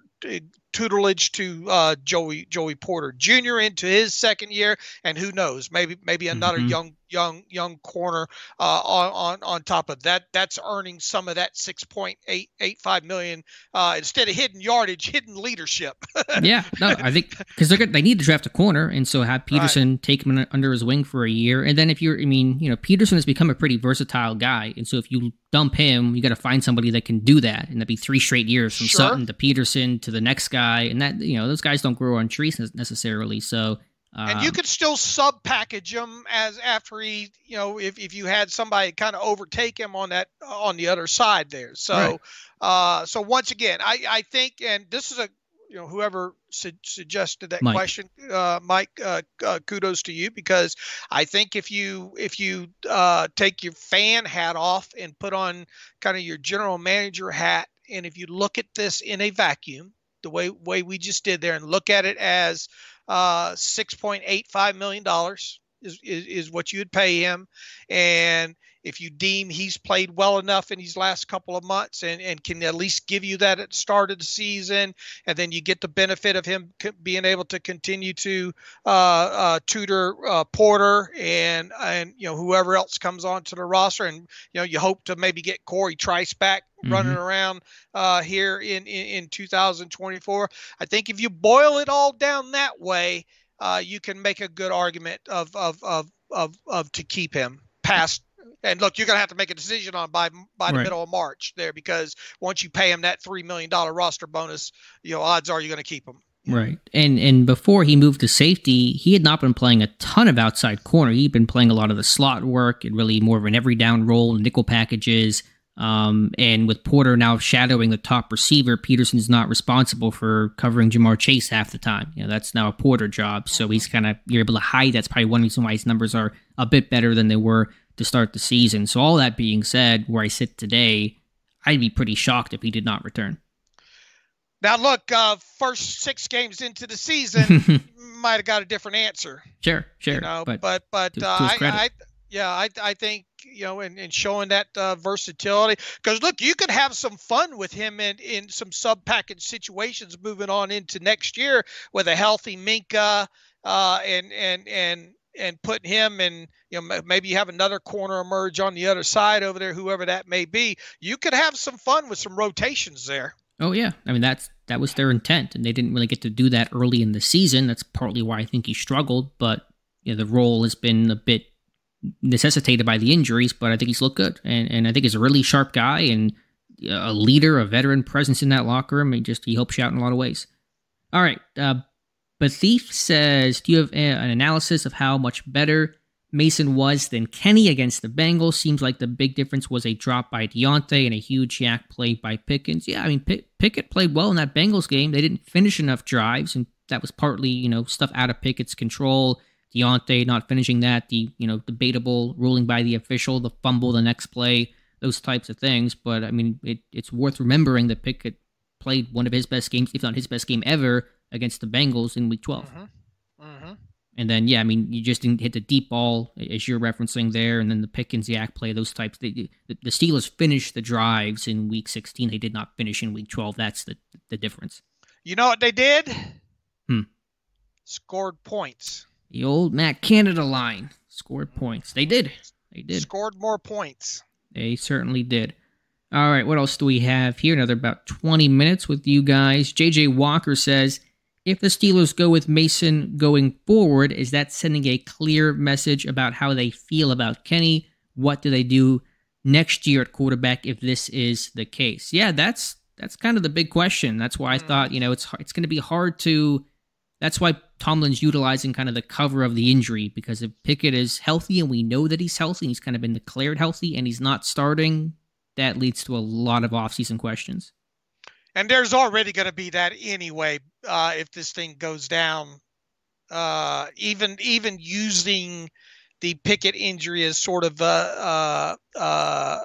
tutelage to uh, Joey Joey Porter Junior into his second year, and who knows, maybe maybe another mm-hmm. young young young corner uh, on on on top of that. That's earning some of that six point eight eight five million uh, instead of hidden yardage, hidden leadership. Yeah, no, I think because they're good, they need to draft a corner, and so have Peterson right. take him under his wing for a year, and then if you're, I mean, you know, Peterson has become a pretty versatile guy, and so if you dump him, you got to find somebody that can do that, and that'd be three straight years from sure. Sutton to Peterson to the next guy. And that, you know, those guys don't grow on trees necessarily. So, um, and you could still sub package him as after he, you know, if, if you had somebody kind of overtake him on that, on the other side there. So, right. uh, so once again, I, I think, and this is a, you know, whoever su suggested that Mike. question, uh, Mike, uh, uh, kudos to you, because I think if you if you uh, take your fan hat off and put on kind of your general manager hat, and if you look at this in a vacuum, the way way we just did there, and look at it as uh, six point eight five million dollars is, is, is what you'd pay him. And if you deem he's played well enough in these last couple of months and, and can at least give you that at the start of the season, and then you get the benefit of him being able to continue to uh, uh, tutor uh, Porter and, and you know whoever else comes onto the roster, and you know you hope to maybe get Corey Trice back running mm-hmm. around uh, here in, in, in two thousand twenty-four. I think if you boil it all down that way, uh, you can make a good argument of, of, of, of, of to keep him past. And look, you're going to have to make a decision on by, by the right. middle of March there, because once you pay him that three million dollar roster bonus, you know, odds are you're going to keep him. Right. And, and before he moved to safety, he had not been playing a ton of outside corner. He'd been playing a lot of the slot work and really more of an every down role in nickel packages. Um, and with Porter now shadowing the top receiver, Peterson's not responsible for covering Jamar Chase half the time. You know, that's now a Porter job. So he's kind of, you're able to hide. That's probably one reason why his numbers are a bit better than they were to start the season. So all that being said, where I sit today, I'd be pretty shocked if he did not return. Now look, uh, first six games into the season, might have got a different answer. Sure, sure. You know, but but, but to, uh, to his credit. I, I, yeah, I, I think, you know, and, and showing that uh, versatility. Because, look, you could have some fun with him in, in some sub-package situations moving on into next year with a healthy Minkah uh, and, and, and, and put him in, you know, maybe you have another corner emerge on the other side over there, whoever that may be. You could have some fun with some rotations there. Oh, yeah. I mean, that's that was their intent, and they didn't really get to do that early in the season. That's partly why I think he struggled, but you know, the role has been a bit necessitated by the injuries, but I think he's looked good, and and I think he's a really sharp guy and a leader, a veteran presence in that locker room. He just he helps you out in a lot of ways. All right. Uh, Bathief says, do you have a, an analysis of how much better Mason was than Kenny against the Bengals? Seems like the big difference was a drop by Deontay and a huge yak play by Pickens. Yeah, I mean, P- Pickett played well in that Bengals game. They didn't finish enough drives, and that was partly, you know, stuff out of Pickett's control. Deontay not finishing that, the, you know, debatable ruling by the official, the fumble, the next play, those types of things. But, I mean, it, it's worth remembering that Pickett played one of his best games, if not his best game ever, against the Bengals in Week twelve. Mm-hmm. Mm-hmm. And then, yeah, I mean, you just didn't hit the deep ball, as you're referencing there, and then the Pickens, the act play, those types. They, the, the Steelers finished the drives in Week sixteen. They did not finish in Week twelve. That's the, the difference. You know what they did? Hmm. Scored points. The old Matt Canada line. Scored points. They did. They did. Scored more points. They certainly did. All right, what else do we have here? Another about twenty minutes with you guys. J J Walker says, if the Steelers go with Mason going forward, is that sending a clear message about how they feel about Kenny? What do they do next year at quarterback if this is the case? Yeah, that's that's kind of the big question. That's why I thought, you know, it's it's going to be hard to... That's why Tomlin's utilizing kind of the cover of the injury, because if Pickett is healthy, and we know that he's healthy, and he's kind of been declared healthy, and he's not starting, that leads to a lot of offseason questions. And there's already going to be that anyway, uh, if this thing goes down. Uh, even even using the Pickett injury as sort of a, a,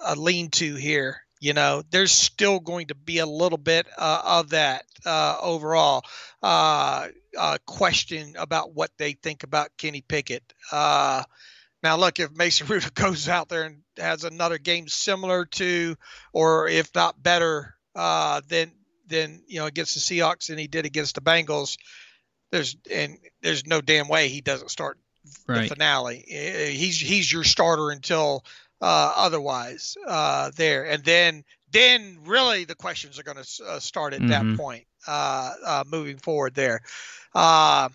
a lean-to here, you know, there's still going to be a little bit uh, of that uh, overall uh, uh, question about what they think about Kenny Pickett. Uh, now, look, if Mason Rudolph goes out there and has another game similar to, or if not better, uh, then then you know, against the Seahawks than he did against the Bengals, there's and there's no damn way he doesn't start right. The finale. He's he's your starter until uh, otherwise uh, there, and then then really the questions are going to uh, start at mm-hmm. that point uh, uh, moving forward there. Uh,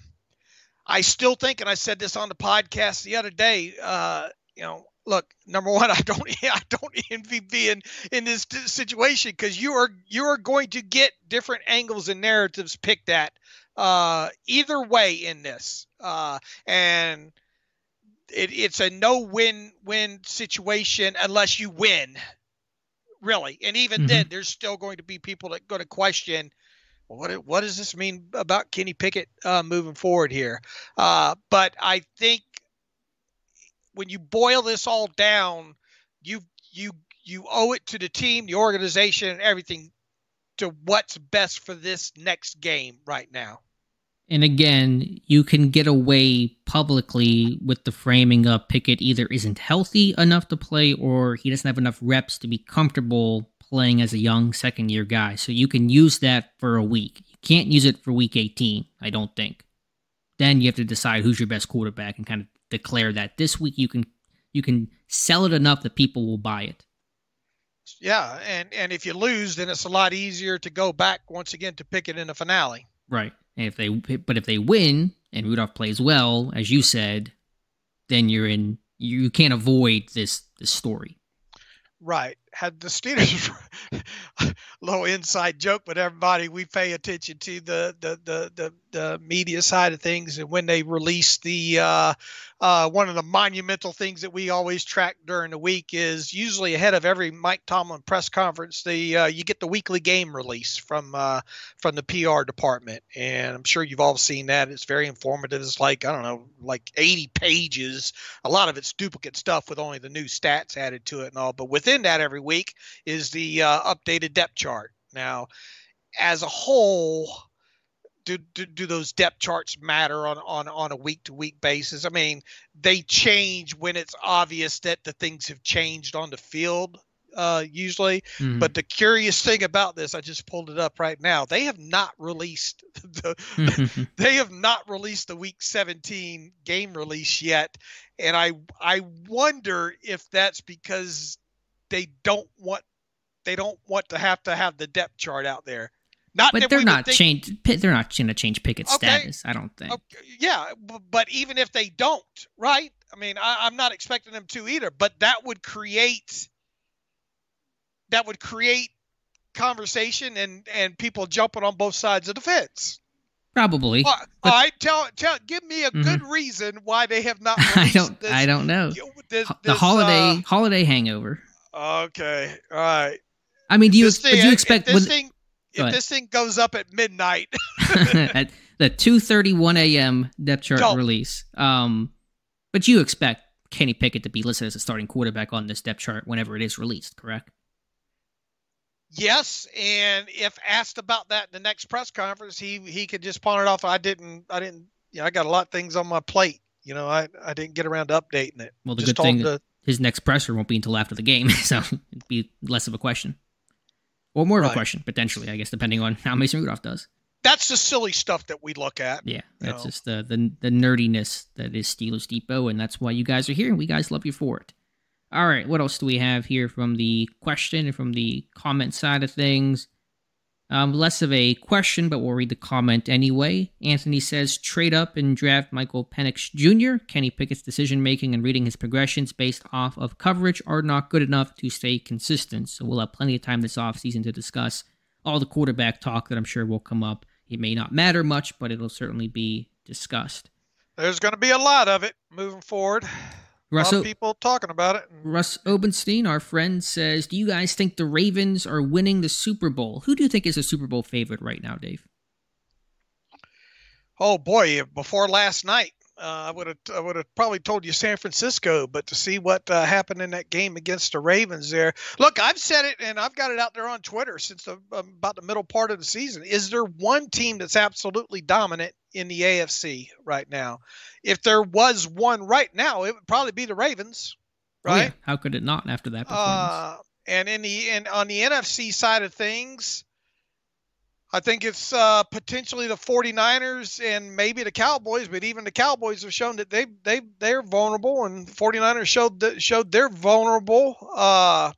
I still think, and I said this on the podcast the other day, uh, you know. Look, number one, I don't, I don't envy being in this situation, because you are, you are going to get different angles and narratives picked at uh, either way in this, uh, and it, it's a no-win-win situation unless you win, really. And even mm-hmm. then, there's still going to be people that go to question, well, what, what does this mean about Kenny Pickett uh, moving forward here? Uh, but I think. When you boil this all down, you you you owe it to the team, the organization, and everything to what's best for this next game right now. And again, you can get away publicly with the framing of Pickett either isn't healthy enough to play or he doesn't have enough reps to be comfortable playing as a young second-year guy. So you can use that for a week. You can't use it for week eighteen, I don't think. Then you have to decide who's your best quarterback and kind of declare that this week you can you can sell it enough that people will buy it. Yeah, and, and if you lose, then it's a lot easier to go back once again to pick it in a finale. Right. And if they but if they win and Rudolph plays well, as you said, then you're in you can't avoid this this story. Right. Had the Steelers little inside joke, but everybody, we pay attention to the, the, the, the, the media side of things. And when they release the, uh, uh, one of the monumental things that we always track during the week is usually ahead of every Mike Tomlin press conference, the, uh, you get the weekly game release from, uh, from the P R department. And I'm sure you've all seen that. It's very informative. It's like, I don't know, like eighty pages. A lot of it's duplicate stuff with only the new stats added to it and all, but within that, every week is the uh, updated depth chart. Now, as a whole, do, do, do those depth charts matter on, on, on a week-to-week basis? I mean, they change when it's obvious that the things have changed on the field uh, usually. Mm-hmm. But the curious thing about this, I just pulled it up right now. They have not released the, mm-hmm. they have not released the Week seventeen game release yet. And I, I wonder if that's because they don't want, they don't want to have to have the depth chart out there. Not but they're not, change, they're not going to change Pickett's okay. status, I don't think. Okay. Yeah, but even if they don't, right? I mean, I, I'm not expecting them to either, but that would create that would create conversation and, and people jumping on both sides of the fence. Probably. Well, but, all right, tell, tell, give me a mm-hmm. good reason why they have not released I don't, this, I don't know. This, the this, holiday uh, holiday hangover. Okay, all right. I mean, do you, thing, do you expect... If this thing, If this thing goes up at midnight, at the two thirty-one a.m. depth chart Don't. release, um, but you expect Kenny Pickett to be listed as a starting quarterback on this depth chart whenever it is released, correct? Yes, and if asked about that in the next press conference, he he could just pawn it off. I didn't, I didn't, you know, I got a lot of things on my plate. You know, I, I didn't get around to updating it. Well, the just good thing to, his next presser won't be until after the game, so it'd be less of a question. Or more of right. a question, potentially, I guess, depending on how Mason Rudolph does. That's the silly stuff that we look at. Yeah, that's know? just the, the the nerdiness that is Steelers Depot, and that's why you guys are here, and we guys love you for it. All right, what else do we have here from the question and from the comment side of things? Um, less of a question, but we'll read the comment anyway. Anthony says, trade up and draft Michael Penix Junior Kenny Pickett's decision-making and reading his progressions based off of coverage are not good enough to stay consistent. So we'll have plenty of time this offseason to discuss all the quarterback talk that I'm sure will come up. It may not matter much, but it'll certainly be discussed. There's going to be a lot of it moving forward. Russ a lot of people talking about it. Russ Obenstein, our friend, says, do you guys think the Ravens are winning the Super Bowl? Who do you think is a Super Bowl favorite right now, Dave? Oh, boy, before last night, uh, I would have I would have probably told you San Francisco, but to see what uh, happened in that game against the Ravens there. Look, I've said it, and I've got it out there on Twitter since the, about the middle part of the season. Is there one team that's absolutely dominant in the A F C right now? If there was one right now, it would probably be the Ravens, right? Oh, yeah. How could it not after that performance? Uh, and in the and on the N F C side of things, I think it's uh, potentially the forty-niners and maybe the Cowboys, but even the Cowboys have shown that they they they're vulnerable, and the forty-niners showed that showed they're vulnerable. Uh,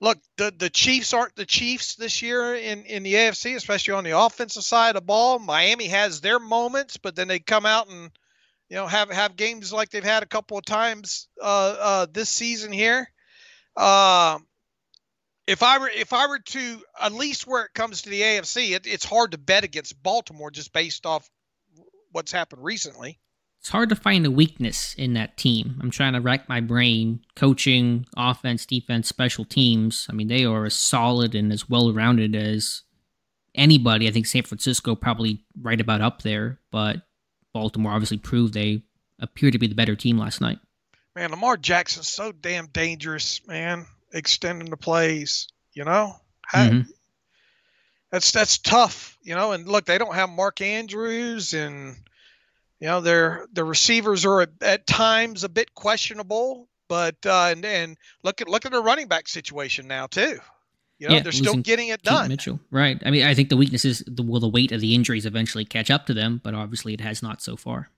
Look, the, the Chiefs aren't the Chiefs this year in, in the A F C, especially on the offensive side of the ball. Miami has their moments, but then they come out and, you know, have, have games like they've had a couple of times uh, uh, this season here. Uh, if I were if I were to, at least where it comes to the A F C, it, it's hard to bet against Baltimore just based off what's happened recently. It's hard to find a weakness in that team. I'm trying to rack my brain. Coaching, offense, defense, special teams. I mean, they are as solid and as well-rounded as anybody. I think San Francisco probably right about up there, but Baltimore obviously proved they appear to be the better team last night. Man, Lamar Jackson's so damn dangerous, man. Extending the plays, you know? How, mm-hmm. That's that's tough, you know? And look, they don't have Mark Andrews and... You know, their their receivers are at, at times a bit questionable, but uh, and and look at look at their running back situation now too. You know, yeah, they're still getting it done. Mitchell, right? I mean, I think the weakness is the, will the weight of the injuries eventually catch up to them, but obviously it has not so far.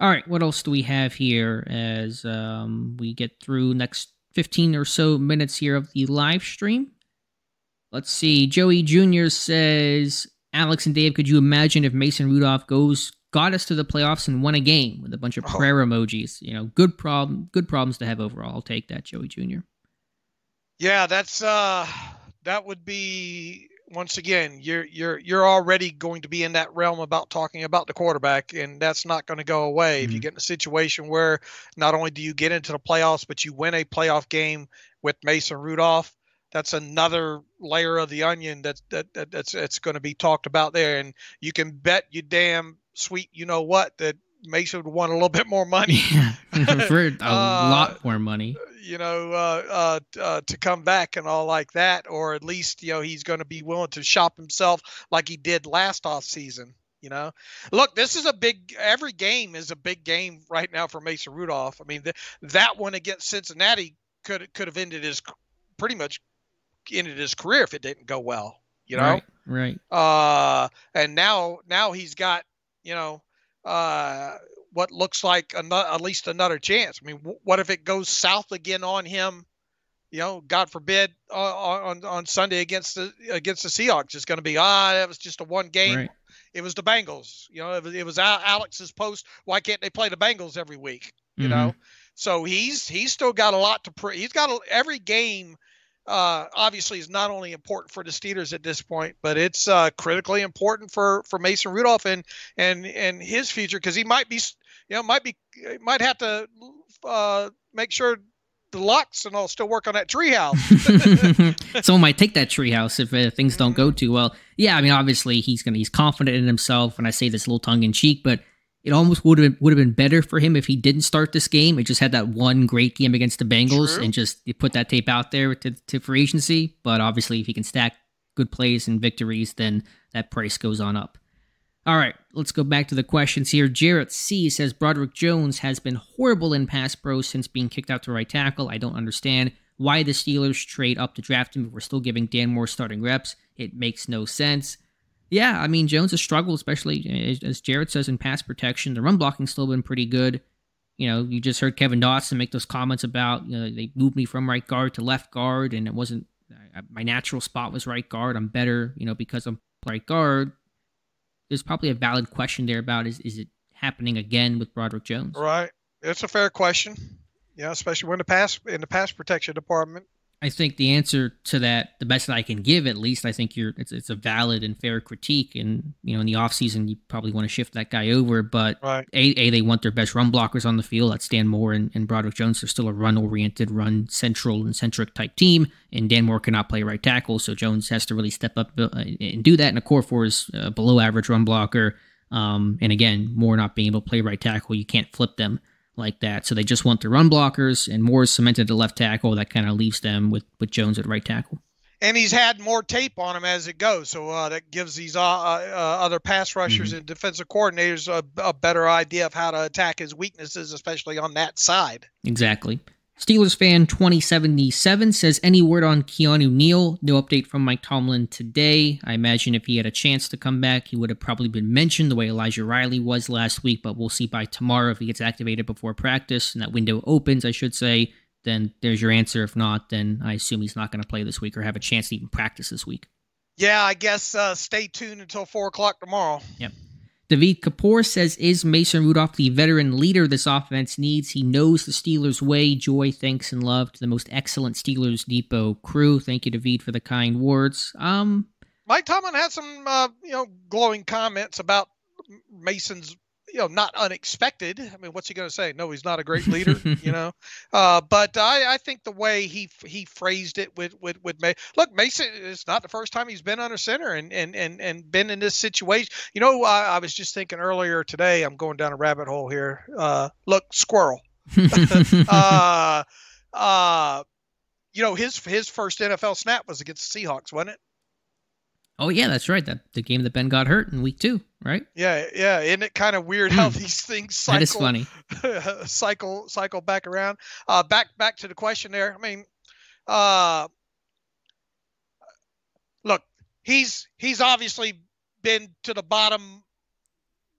All right, what else do we have here as um, we get through next fifteen or so minutes here of the live stream? Let's see. Joey Junior says, Alex and Dave, could you imagine if Mason Rudolph goes? Got us to the playoffs and won a game with a bunch of prayer oh. emojis. You know, good problem, good problems to have overall. I'll take that, Joey Junior Yeah, that's uh, that would be once again. You're you're you're already going to be in that realm about talking about the quarterback, and that's not going to go away. Mm-hmm. If you get in a situation where not only do you get into the playoffs, but you win a playoff game with Mason Rudolph. That's another layer of the onion that, that, that that's that's going to be talked about there, and you can bet you damn sweet, you know what, that Mason would want a little bit more money, yeah, for a uh, lot more money. you know, uh, uh, uh, to come back and all like that, or at least, you know, he's going to be willing to shop himself like he did last off season. You know, look, this is a big, every game is a big game right now for Mason Rudolph. I mean, th- that one against Cincinnati could, could have ended his, pretty much ended his career if it didn't go well, you know? Right. right. Uh, and now, now he's got, you know, uh, what looks like another, at least another chance. I mean, w- what if it goes south again on him, you know, God forbid, uh, on, on Sunday against the, against the Seahawks, it's going to be, ah, that was just a one game. Right. It was the Bengals, you know, it was, it was Alex's post. Why can't they play the Bengals every week? You mm-hmm. know? So he's, he's still got a lot to pre he's got a, every game. Uh, obviously is not only important for the Steelers at this point, but it's uh, critically important for, for Mason Rudolph and, and, and his future. Cause he might be, you know, might be, might have to uh, make sure the locks and all still work on that treehouse. Someone might take that treehouse if uh, things don't go too well. Yeah, I mean, obviously he's gonna he's confident in himself, and I say this a little tongue in cheek, but it almost would have been, would have been better for him if he didn't start this game. It just had that one great game against the Bengals, True. and just you put that tape out there to, to free agency. But obviously, if he can stack good plays and victories, then that price goes on up. All right, let's go back to the questions here. Jarrett C says, Broderick Jones has been horrible in pass pro since being kicked out to right tackle. I don't understand why the Steelers trade up to draft him if we're still giving Dan Moore starting reps. It makes no sense. Yeah, I mean, Jones has struggled, especially, as Jarrett says, in pass protection. The run blocking's still been pretty good. You know, you just heard Kevin Dotson make those comments about, you know, they moved me from right guard to left guard, and it wasn't, my natural spot was right guard. I'm better, you know, because I'm right guard. There's probably a valid question there about is is it happening again with Broderick Jones? Right, it's a fair question. Yeah, especially when the pass in the pass protection department. I think the answer to that, the best that I can give, at least, I think you're it's it's a valid and fair critique. And you know, in the offseason, you probably want to shift that guy over. But right. a, a they want their best run blockers on the field. That's Dan Moore and, and Broderick Jones. They're still a run oriented, run central and centric type team. And Dan Moore cannot play right tackle, so Jones has to really step up and do that. And a core four is a below average run blocker. Um, and again, Moore not being able to play right tackle, you can't flip them like that. So they just want the run blockers, and Moore's cemented to left tackle. That kind of leaves them with, with Jones at right tackle. And he's had more tape on him as it goes. So uh, that gives these uh, uh, other pass rushers mm-hmm. and defensive coordinators a, a better idea of how to attack his weaknesses, especially on that side. Exactly. Steelers fan twenty seventy-seven says, any word on Keanu Neal? No update from Mike Tomlin today. I imagine if he had a chance to come back, he would have probably been mentioned the way Elijah Riley was last week, but we'll see by tomorrow if he gets activated before practice and that window opens, I should say, then there's your answer. If not, then I assume he's not going to play this week or have a chance to even practice this week. Yeah, I guess uh, stay tuned until four o'clock tomorrow. Yep. David Kapoor says, is Mason Rudolph the veteran leader this offense needs? He knows the Steelers' way. Joy, thanks, and love to the most excellent Steelers Depot crew. Thank you, David, for the kind words. Um, Mike Tomlin had some, uh, you know, glowing comments about Mason's, you know, not unexpected. I mean, what's he going to say? No, he's not a great leader, you know. Uh, but I, I think the way he he phrased it with with with May, look, Mason, it's not the first time he's been under center and and and and been in this situation. You know, I, I was just thinking earlier today. I'm going down a rabbit hole here. Uh, look, squirrel. uh, uh, you know, his his first N F L snap was against the Seahawks, wasn't it? Oh, yeah, that's right. That the game that Ben got hurt in week two, right? Yeah, yeah. Isn't it kind of weird how these things cycle, that is funny. cycle, cycle back around? Uh, back, back to the question there. I mean, uh, look, he's he's obviously been to the bottom,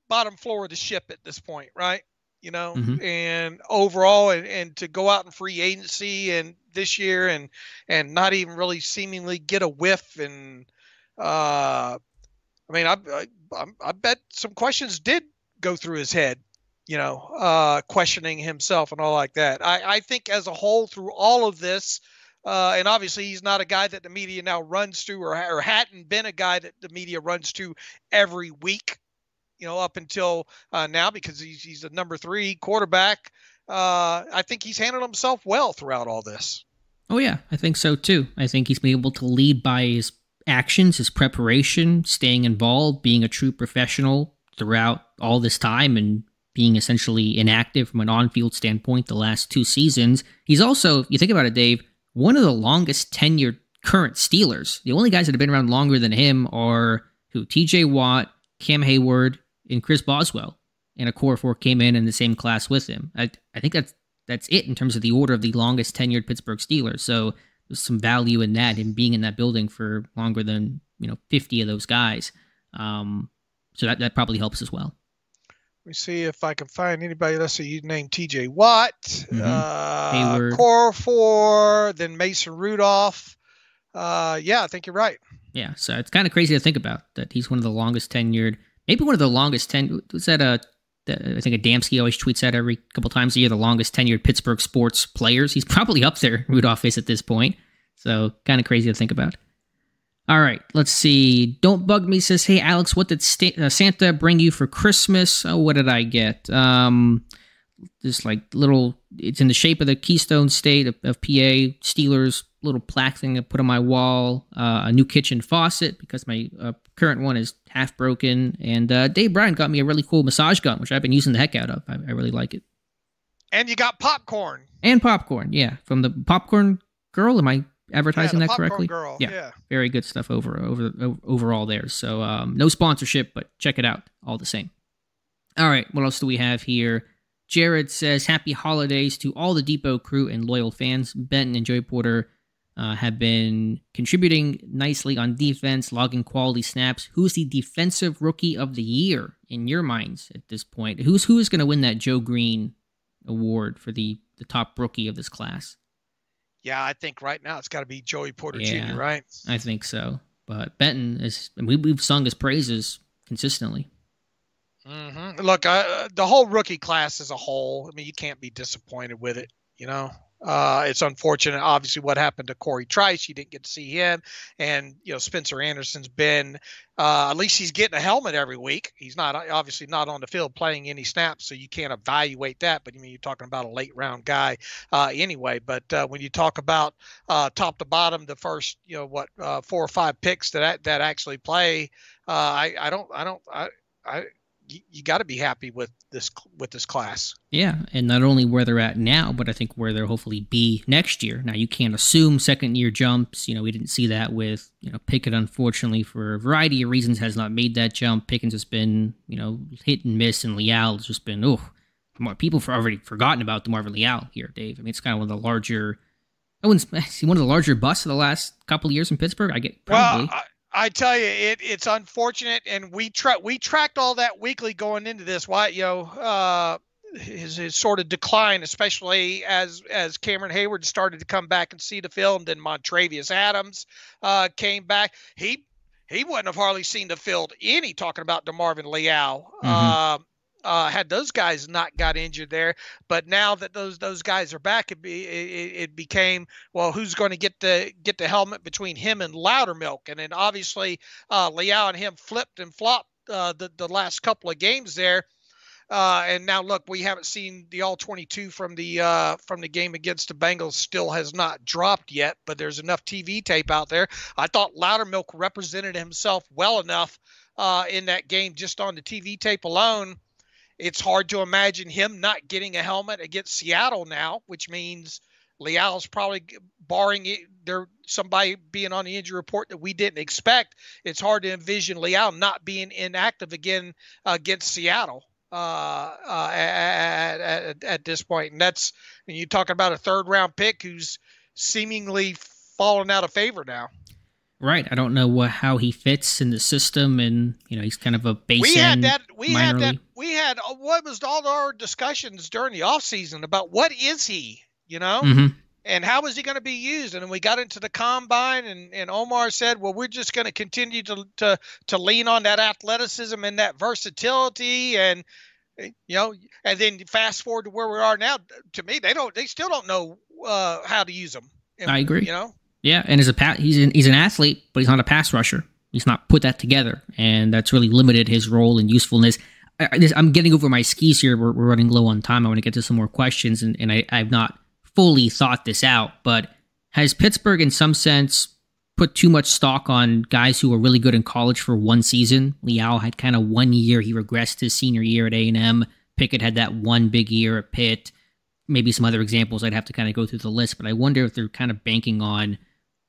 bottom floor of the ship at this point, right? You know, mm-hmm. and overall, and, and to go out in free agency and this year, and and not even really seemingly get a whiff and. Uh, I mean, I, I, I bet some questions did go through his head, you know, uh, questioning himself and all like that. I, I think as a whole through all of this, uh, and obviously he's not a guy that the media now runs to or, or hadn't been a guy that the media runs to every week, you know, up until uh, now, because he's, he's the number three quarterback. Uh, I think he's handled himself well throughout all this. Oh yeah, I think so too. I think he's been able to lead by his actions, his preparation, staying involved, being a true professional throughout all this time, and being essentially inactive from an on-field standpoint the last two seasons. He's also, if you think about it, Dave, one of the longest tenured current Steelers. The only guys that have been around longer than him are who? T J Watt, Cam Hayward, and Chris Boswell. And a core four came in in the same class with him. I I think that's that's it in terms of the order of the longest tenured Pittsburgh Steelers. So there's some value in that, him being in that building for longer than, you know, fifty of those guys. Um, so that, that probably helps as well. Let me see if I can find anybody. Let's see, you named T J Watt, mm-hmm. uh, core four, then Mason Rudolph. Uh, yeah, I think you're right. Yeah, so it's kind of crazy to think about that he's one of the longest tenured, maybe one of the longest ten. Was that a? I think Adamski always tweets that every couple times a year, the longest tenured Pittsburgh sports players. He's probably up there, Rudolph is at this point. So kind of crazy to think about. All right, let's see. Don't Bug Me says, hey, Alex, what did St- uh, Santa bring you for Christmas? Oh, what did I get? Um, this like little, it's in the shape of the Keystone State of, of P A, Steelers, little plaque thing I put on my wall, uh, a new kitchen faucet because my uh, current one is half broken, and uh, Dave Bryan got me a really cool massage gun, which I've been using the heck out of. I, I really like it. And you got popcorn. And popcorn, yeah, from the Popcorn Girl. Am I advertising yeah, that correctly? Girl. Yeah, yeah, very good stuff over over, over overall there. So um, no sponsorship, but check it out all the same. All right, what else do we have here? Jared says, happy holidays to all the Depot crew and loyal fans. Benton and Joey Porter Uh, have been contributing nicely on defense, logging quality snaps. Who's the defensive rookie of the year in your minds at this point? Who's who is going to win that Joe Green award for the, the top rookie of this class? Yeah, I think right now it's got to be Joey Porter yeah, Junior, right? I think so. But Benton is, and we, we've sung his praises consistently. Mm-hmm. Look, uh, the whole rookie class as a whole, I mean, you can't be disappointed with it, you know? Uh, it's unfortunate, obviously, what happened to Corey Trice. You didn't get to see him. And, you know, Spencer Anderson's been, uh, at least he's getting a helmet every week. He's not, obviously not on the field playing any snaps, so you can't evaluate that. But, I mean, you're talking about a late round guy uh, anyway. But uh, when you talk about uh, top to bottom, the first, you know, what, uh, four or five picks that that actually play, uh, I, I don't, I don't, I, I, you got to be happy with this with this class. Yeah, and not only where they're at now, but I think where they'll hopefully be next year. Now, you can't assume second-year jumps. You know, we didn't see that with, you know, Pickett, unfortunately, for a variety of reasons, has not made that jump. Pickens has been, you know, hit and miss, and Leal has just been, oh, people have already forgotten about DeMarvin Leal here, Dave. I mean, it's kind of one of the larger, I wouldn't see one of the larger busts of the last couple of years in Pittsburgh. I get probably. Well, I- I tell you, it, it's unfortunate, and we tra- we tracked all that weekly going into this. Why, you know, uh, his his sort of decline, especially as as Cameron Hayward started to come back and see the field, then Montravius Adams uh, came back. He he wouldn't have hardly seen the field any. Talking about DeMarvin Leal. Mm-hmm. Uh, Uh, had those guys not got injured there, but now that those those guys are back, it be it, it became well, who's going to get the get the helmet between him and Loudermilk, and then obviously uh, Leal and him flipped and flopped uh, the the last couple of games there, uh, and now look, we haven't seen the all twenty-two from the uh, from the game against the Bengals. Still has not dropped yet, but there's enough T V tape out there. I thought Loudermilk represented himself well enough uh, in that game just on the T V tape alone. It's hard to imagine him not getting a helmet against Seattle now, which means Leal's probably, barring it, there somebody being on the injury report that we didn't expect, it's hard to envision Leal not being inactive again uh, against Seattle uh, uh, at, at, at this point. And that's, and you're talking about a third-round pick who's seemingly fallen out of favor now. Right, I don't know what, how he fits in the system, and you know he's kind of a base. We end, had that. We had that. League. We had what was all our discussions during the offseason about what is he, you know, mm-hmm. and how is he going to be used? And then we got into the combine, and, and Omar said, "Well, we're just going to continue to to to lean on that athleticism and that versatility." And you know, and then fast forward to where we are now. To me, they don't. They still don't know uh, how to use him. And, I agree. You know. Yeah, and as a pa- he's an, he's an athlete, but he's not a pass rusher. He's not put that together, and that's really limited his role and usefulness. I, I, this, I'm getting over my skis here. We're, we're running low on time. I want to get to some more questions, and, and I, I've not fully thought this out, but has Pittsburgh in some sense put too much stock on guys who were really good in college for one season? Leal had kind of one year. He regressed his senior year at A and M. Pickett had that one big year at Pitt. Maybe some other examples. I'd have to kind of go through the list, but I wonder if they're kind of banking on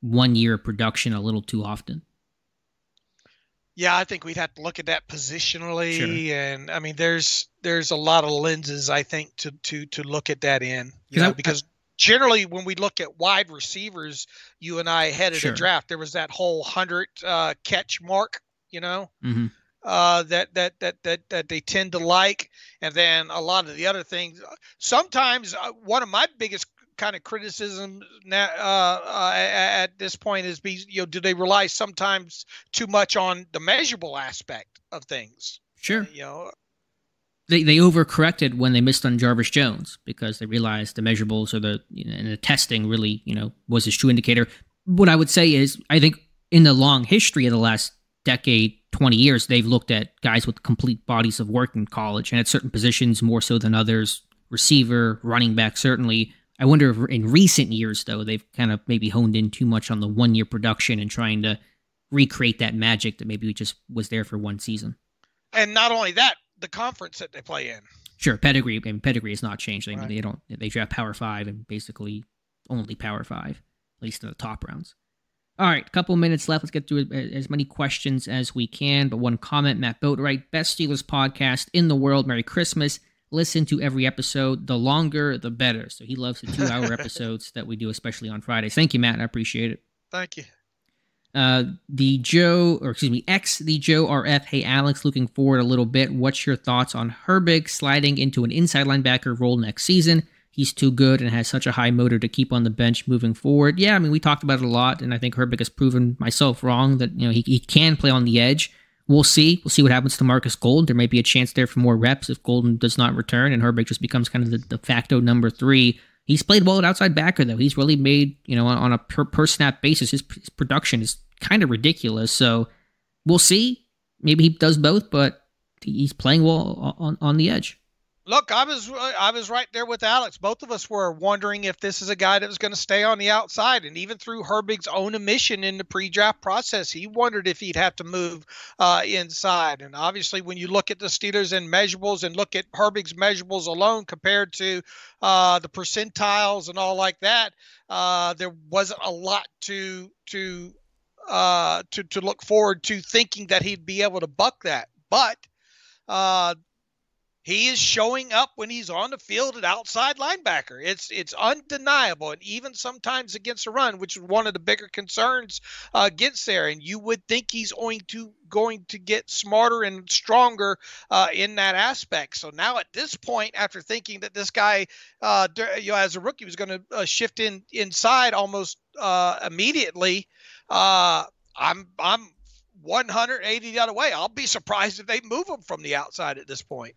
one year of production a little too often. Yeah, I think we'd have to look at that positionally, sure. and I mean, there's there's a lot of lenses I think to to to look at that in, you know, I, because I, generally when we look at wide receivers, you and I headed sure. a draft. There was that whole hundred uh, catch mark, you know, mm-hmm. uh, that that that that that they tend to like, and then a lot of the other things. Sometimes uh, one of my biggest kind of criticism now uh, uh, at this point is, be you know, do they rely sometimes too much on the measurable aspect of things? Sure. Uh, you know, they they overcorrected when they missed on Jarvis Jones because they realized the measurables or the you know, and the testing really you know was his true indicator. What I would say is, I think in the long history of the last decade, twenty years, they've looked at guys with complete bodies of work in college and at certain positions more so than others. Receiver, running back, certainly. I wonder if in recent years, though, they've kind of maybe honed in too much on the one-year production and trying to recreate that magic that maybe just was there for one season. And not only that, the conference that they play in. Sure, pedigree. I mean, pedigree has not changed. I mean, right. They don't. They draft Power Five and basically only Power Five, at least in the top rounds. All right, a couple minutes left. Let's get through as many questions as we can. But one comment, Matt Boatwright, best Steelers podcast in the world. Merry Christmas. Listen to every episode. The longer, the better. So he loves the two-hour episodes that we do, especially on Fridays. Thank you, Matt. I appreciate it. Thank you. Uh, the Joe, or excuse me, X, the Joe R F. Hey, Alex, looking forward a little bit. What's your thoughts on Herbig sliding into an inside linebacker role next season? He's too good and has such a high motor to keep on the bench moving forward. Yeah, I mean, we talked about it a lot, and I think Herbig has proven myself wrong that you know he, he can play on the edge. We'll see. We'll see what happens to Marcus Golden. There may be a chance there for more reps if Golden does not return and Herbig just becomes kind of the de facto number three. He's played well at outside backer, though. He's really made, you know, on a per, per snap basis, his, his production is kind of ridiculous. So we'll see. Maybe he does both, but he's playing well on, on the edge. Look, I was I was right there with Alex. Both of us were wondering if this is a guy that was going to stay on the outside. And even through Herbig's own admission in the pre-draft process, he wondered if he'd have to move uh, inside. And obviously, when you look at the Steelers and measurables and look at Herbig's measurables alone compared to uh, the percentiles and all like that, uh, there wasn't a lot to to, uh, to to look forward to thinking that he'd be able to buck that. But uh, he is showing up when he's on the field at outside linebacker. It's it's undeniable, and even sometimes against a run, which is one of the bigger concerns uh, against there. And you would think he's going to going to get smarter and stronger uh, in that aspect. So now at this point, after thinking that this guy, uh, you know, as a rookie, was going to uh, shift in inside almost uh, immediately, uh, I'm I'm one hundred eighty the other way. I'll be surprised if they move him from the outside at this point.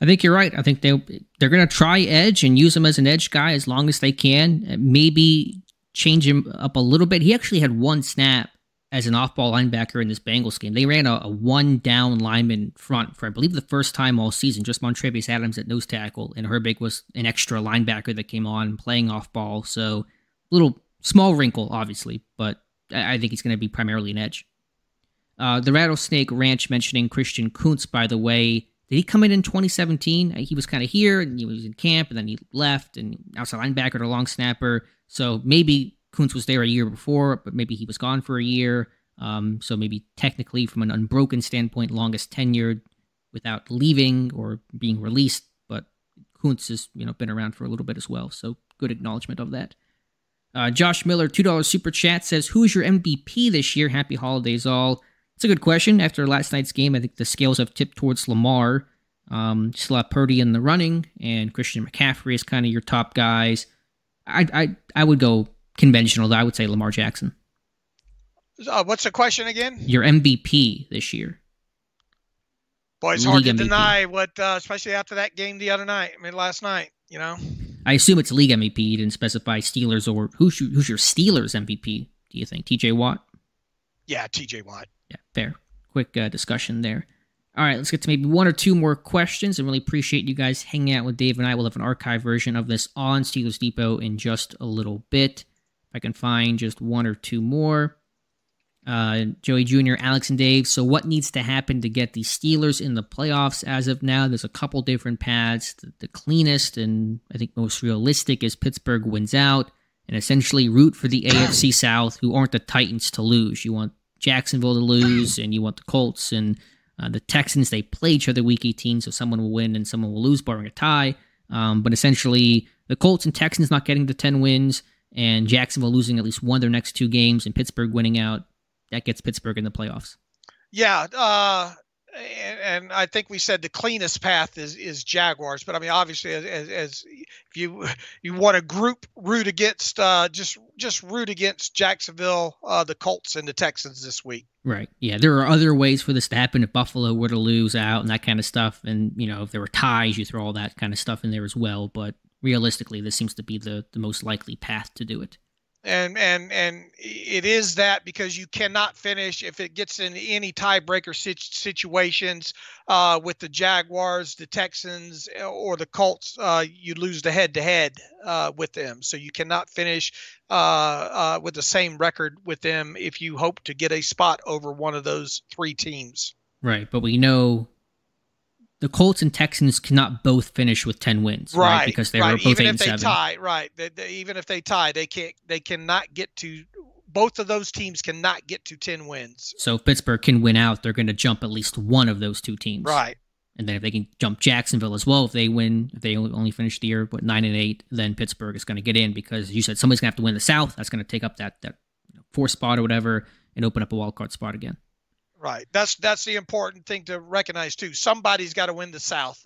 I think you're right. I think they, they're going to try edge and use him as an edge guy as long as they can. Maybe change him up a little bit. He actually had one snap as an off-ball linebacker in this Bengals game. They ran a, a one-down lineman front for, I believe, the first time all season, just Montravius Adams at nose tackle, and Herbig was an extra linebacker that came on playing off-ball. So a little small wrinkle, obviously, but I, I think he's going to be primarily an edge. Uh, the Rattlesnake Ranch mentioning Christian Kuntz, by the way. Did he come in in twenty seventeen? He was kind of here, and he was in camp, and then he left, and outside linebacker to long snapper. So maybe Kuntz was there a year before, but maybe he was gone for a year. Um, so maybe technically, from an unbroken standpoint, longest tenured without leaving or being released. But Kuntz has you know been around for a little bit as well. So good acknowledgement of that. Uh, Josh Miller, two dollars super chat, says, "Who is your M V P this year? Happy holidays, all." It's a good question. After last night's game, I think the scales have tipped towards Lamar. Um, still have Purdy in the running, and Christian McCaffrey is kind of your top guys. I I I would go conventional, though. I would say Lamar Jackson. Uh, what's the question again? Your M V P this year. Boy, it's hard to deny what, uh, especially after that game the other night. I mean, last night, you know. I assume it's league M V P. You didn't specify Steelers or who's your, who's your Steelers M V P, do you think? T J Watt? Yeah, T J Watt. Yeah, fair. Quick uh, discussion there. All right, let's get to maybe one or two more questions. I really appreciate you guys hanging out with Dave and I. We'll have an archive version of this on Steelers Depot in just a little bit. If I can find just one or two more. uh, Joey Junior, Alex, and Dave. So what needs to happen to get the Steelers in the playoffs as of now? There's a couple different paths. The, the cleanest and I think most realistic is Pittsburgh wins out and essentially root for the A F C South, who aren't the Titans, to lose. You want Jacksonville to lose, and you want the Colts and uh, the Texans. They play each other week eighteen, so someone will win and someone will lose, barring a tie. Um, but essentially, the Colts and Texans not getting to ten wins, and Jacksonville losing at least one of their next two games, and Pittsburgh winning out, that gets Pittsburgh in the playoffs. Yeah, uh, and, and I think we said the cleanest path is is Jaguars, but I mean, obviously, as, as, as if you you want to group root against, uh, just just root against Jacksonville, uh, the Colts, and the Texans this week. Right. Yeah, there are other ways for this to happen if Buffalo were to lose out and that kind of stuff, and you know, if there were ties, you throw all that kind of stuff in there as well, but realistically, this seems to be the, the most likely path to do it. And and and it is that, because you cannot finish if it gets into any tiebreaker situations uh, with the Jaguars, the Texans, or the Colts. Uh, you lose the head-to-head uh, with them, so you cannot finish uh, uh, with the same record with them if you hope to get a spot over one of those three teams. Right, but we know the Colts and Texans cannot both finish with ten wins, right? right? Because they right. were both even eight if and they seven. Tie, right? They, they, even if they tie, they can't. They cannot get to. Both of those teams cannot get to ten wins. So if Pittsburgh can win out, they're going to jump at least one of those two teams, right? And then if they can jump Jacksonville as well, if they win, if they only finish the year with nine and eight, then Pittsburgh is going to get in, because you said somebody's going to have to win the South. That's going to take up that that you know, fourth spot or whatever, and open up a wild card spot again. Right. That's that's the important thing to recognize, too. Somebody's got to win the South.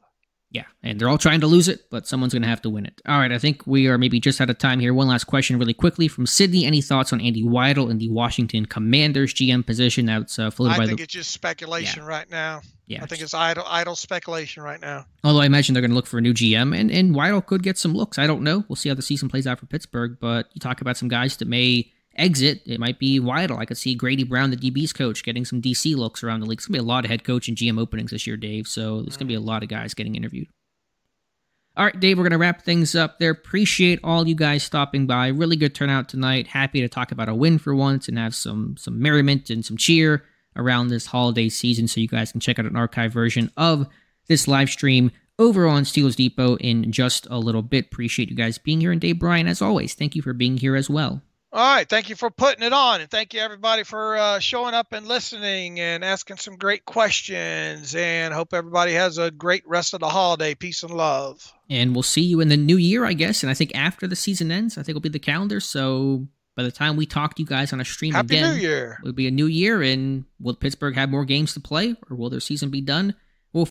Yeah, and they're all trying to lose it, but someone's going to have to win it. All right, I think we are maybe just out of time here. One last question really quickly from Sydney. Any thoughts on Andy Weidel in the Washington Commanders G M position? That's uh, floated I by think the... it's just speculation yeah. right now. Yeah, I think it's idle idle speculation right now. Although I imagine they're going to look for a new G M, and, and Weidel could get some looks. I don't know. We'll see how the season plays out for Pittsburgh, but you talk about some guys that may exit, it might be Weidel. I could see Grady Brown, the D B's coach, getting some D C looks around the league. It's going to be a lot of head coach and G M openings this year, Dave, so there's going to be a lot of guys getting interviewed. All right, Dave, we're going to wrap things up there. Appreciate all you guys stopping by. Really good turnout tonight. Happy to talk about a win for once and have some some merriment and some cheer around this holiday season, so you guys can check out an archive version of this live stream over on Steelers Depot in just a little bit. Appreciate you guys being here, and Dave Bryan, as always, thank you for being here as well. All right. Thank you for putting it on. And thank you, everybody, for uh, showing up and listening and asking some great questions. And hope everybody has a great rest of the holiday. Peace and love. And we'll see you in the new year, I guess. And I think after the season ends, I think it'll be the calendar. So by the time we talk to you guys on a stream Happy again, New Year. It'll be a new year. And will Pittsburgh have more games to play, or will their season be done?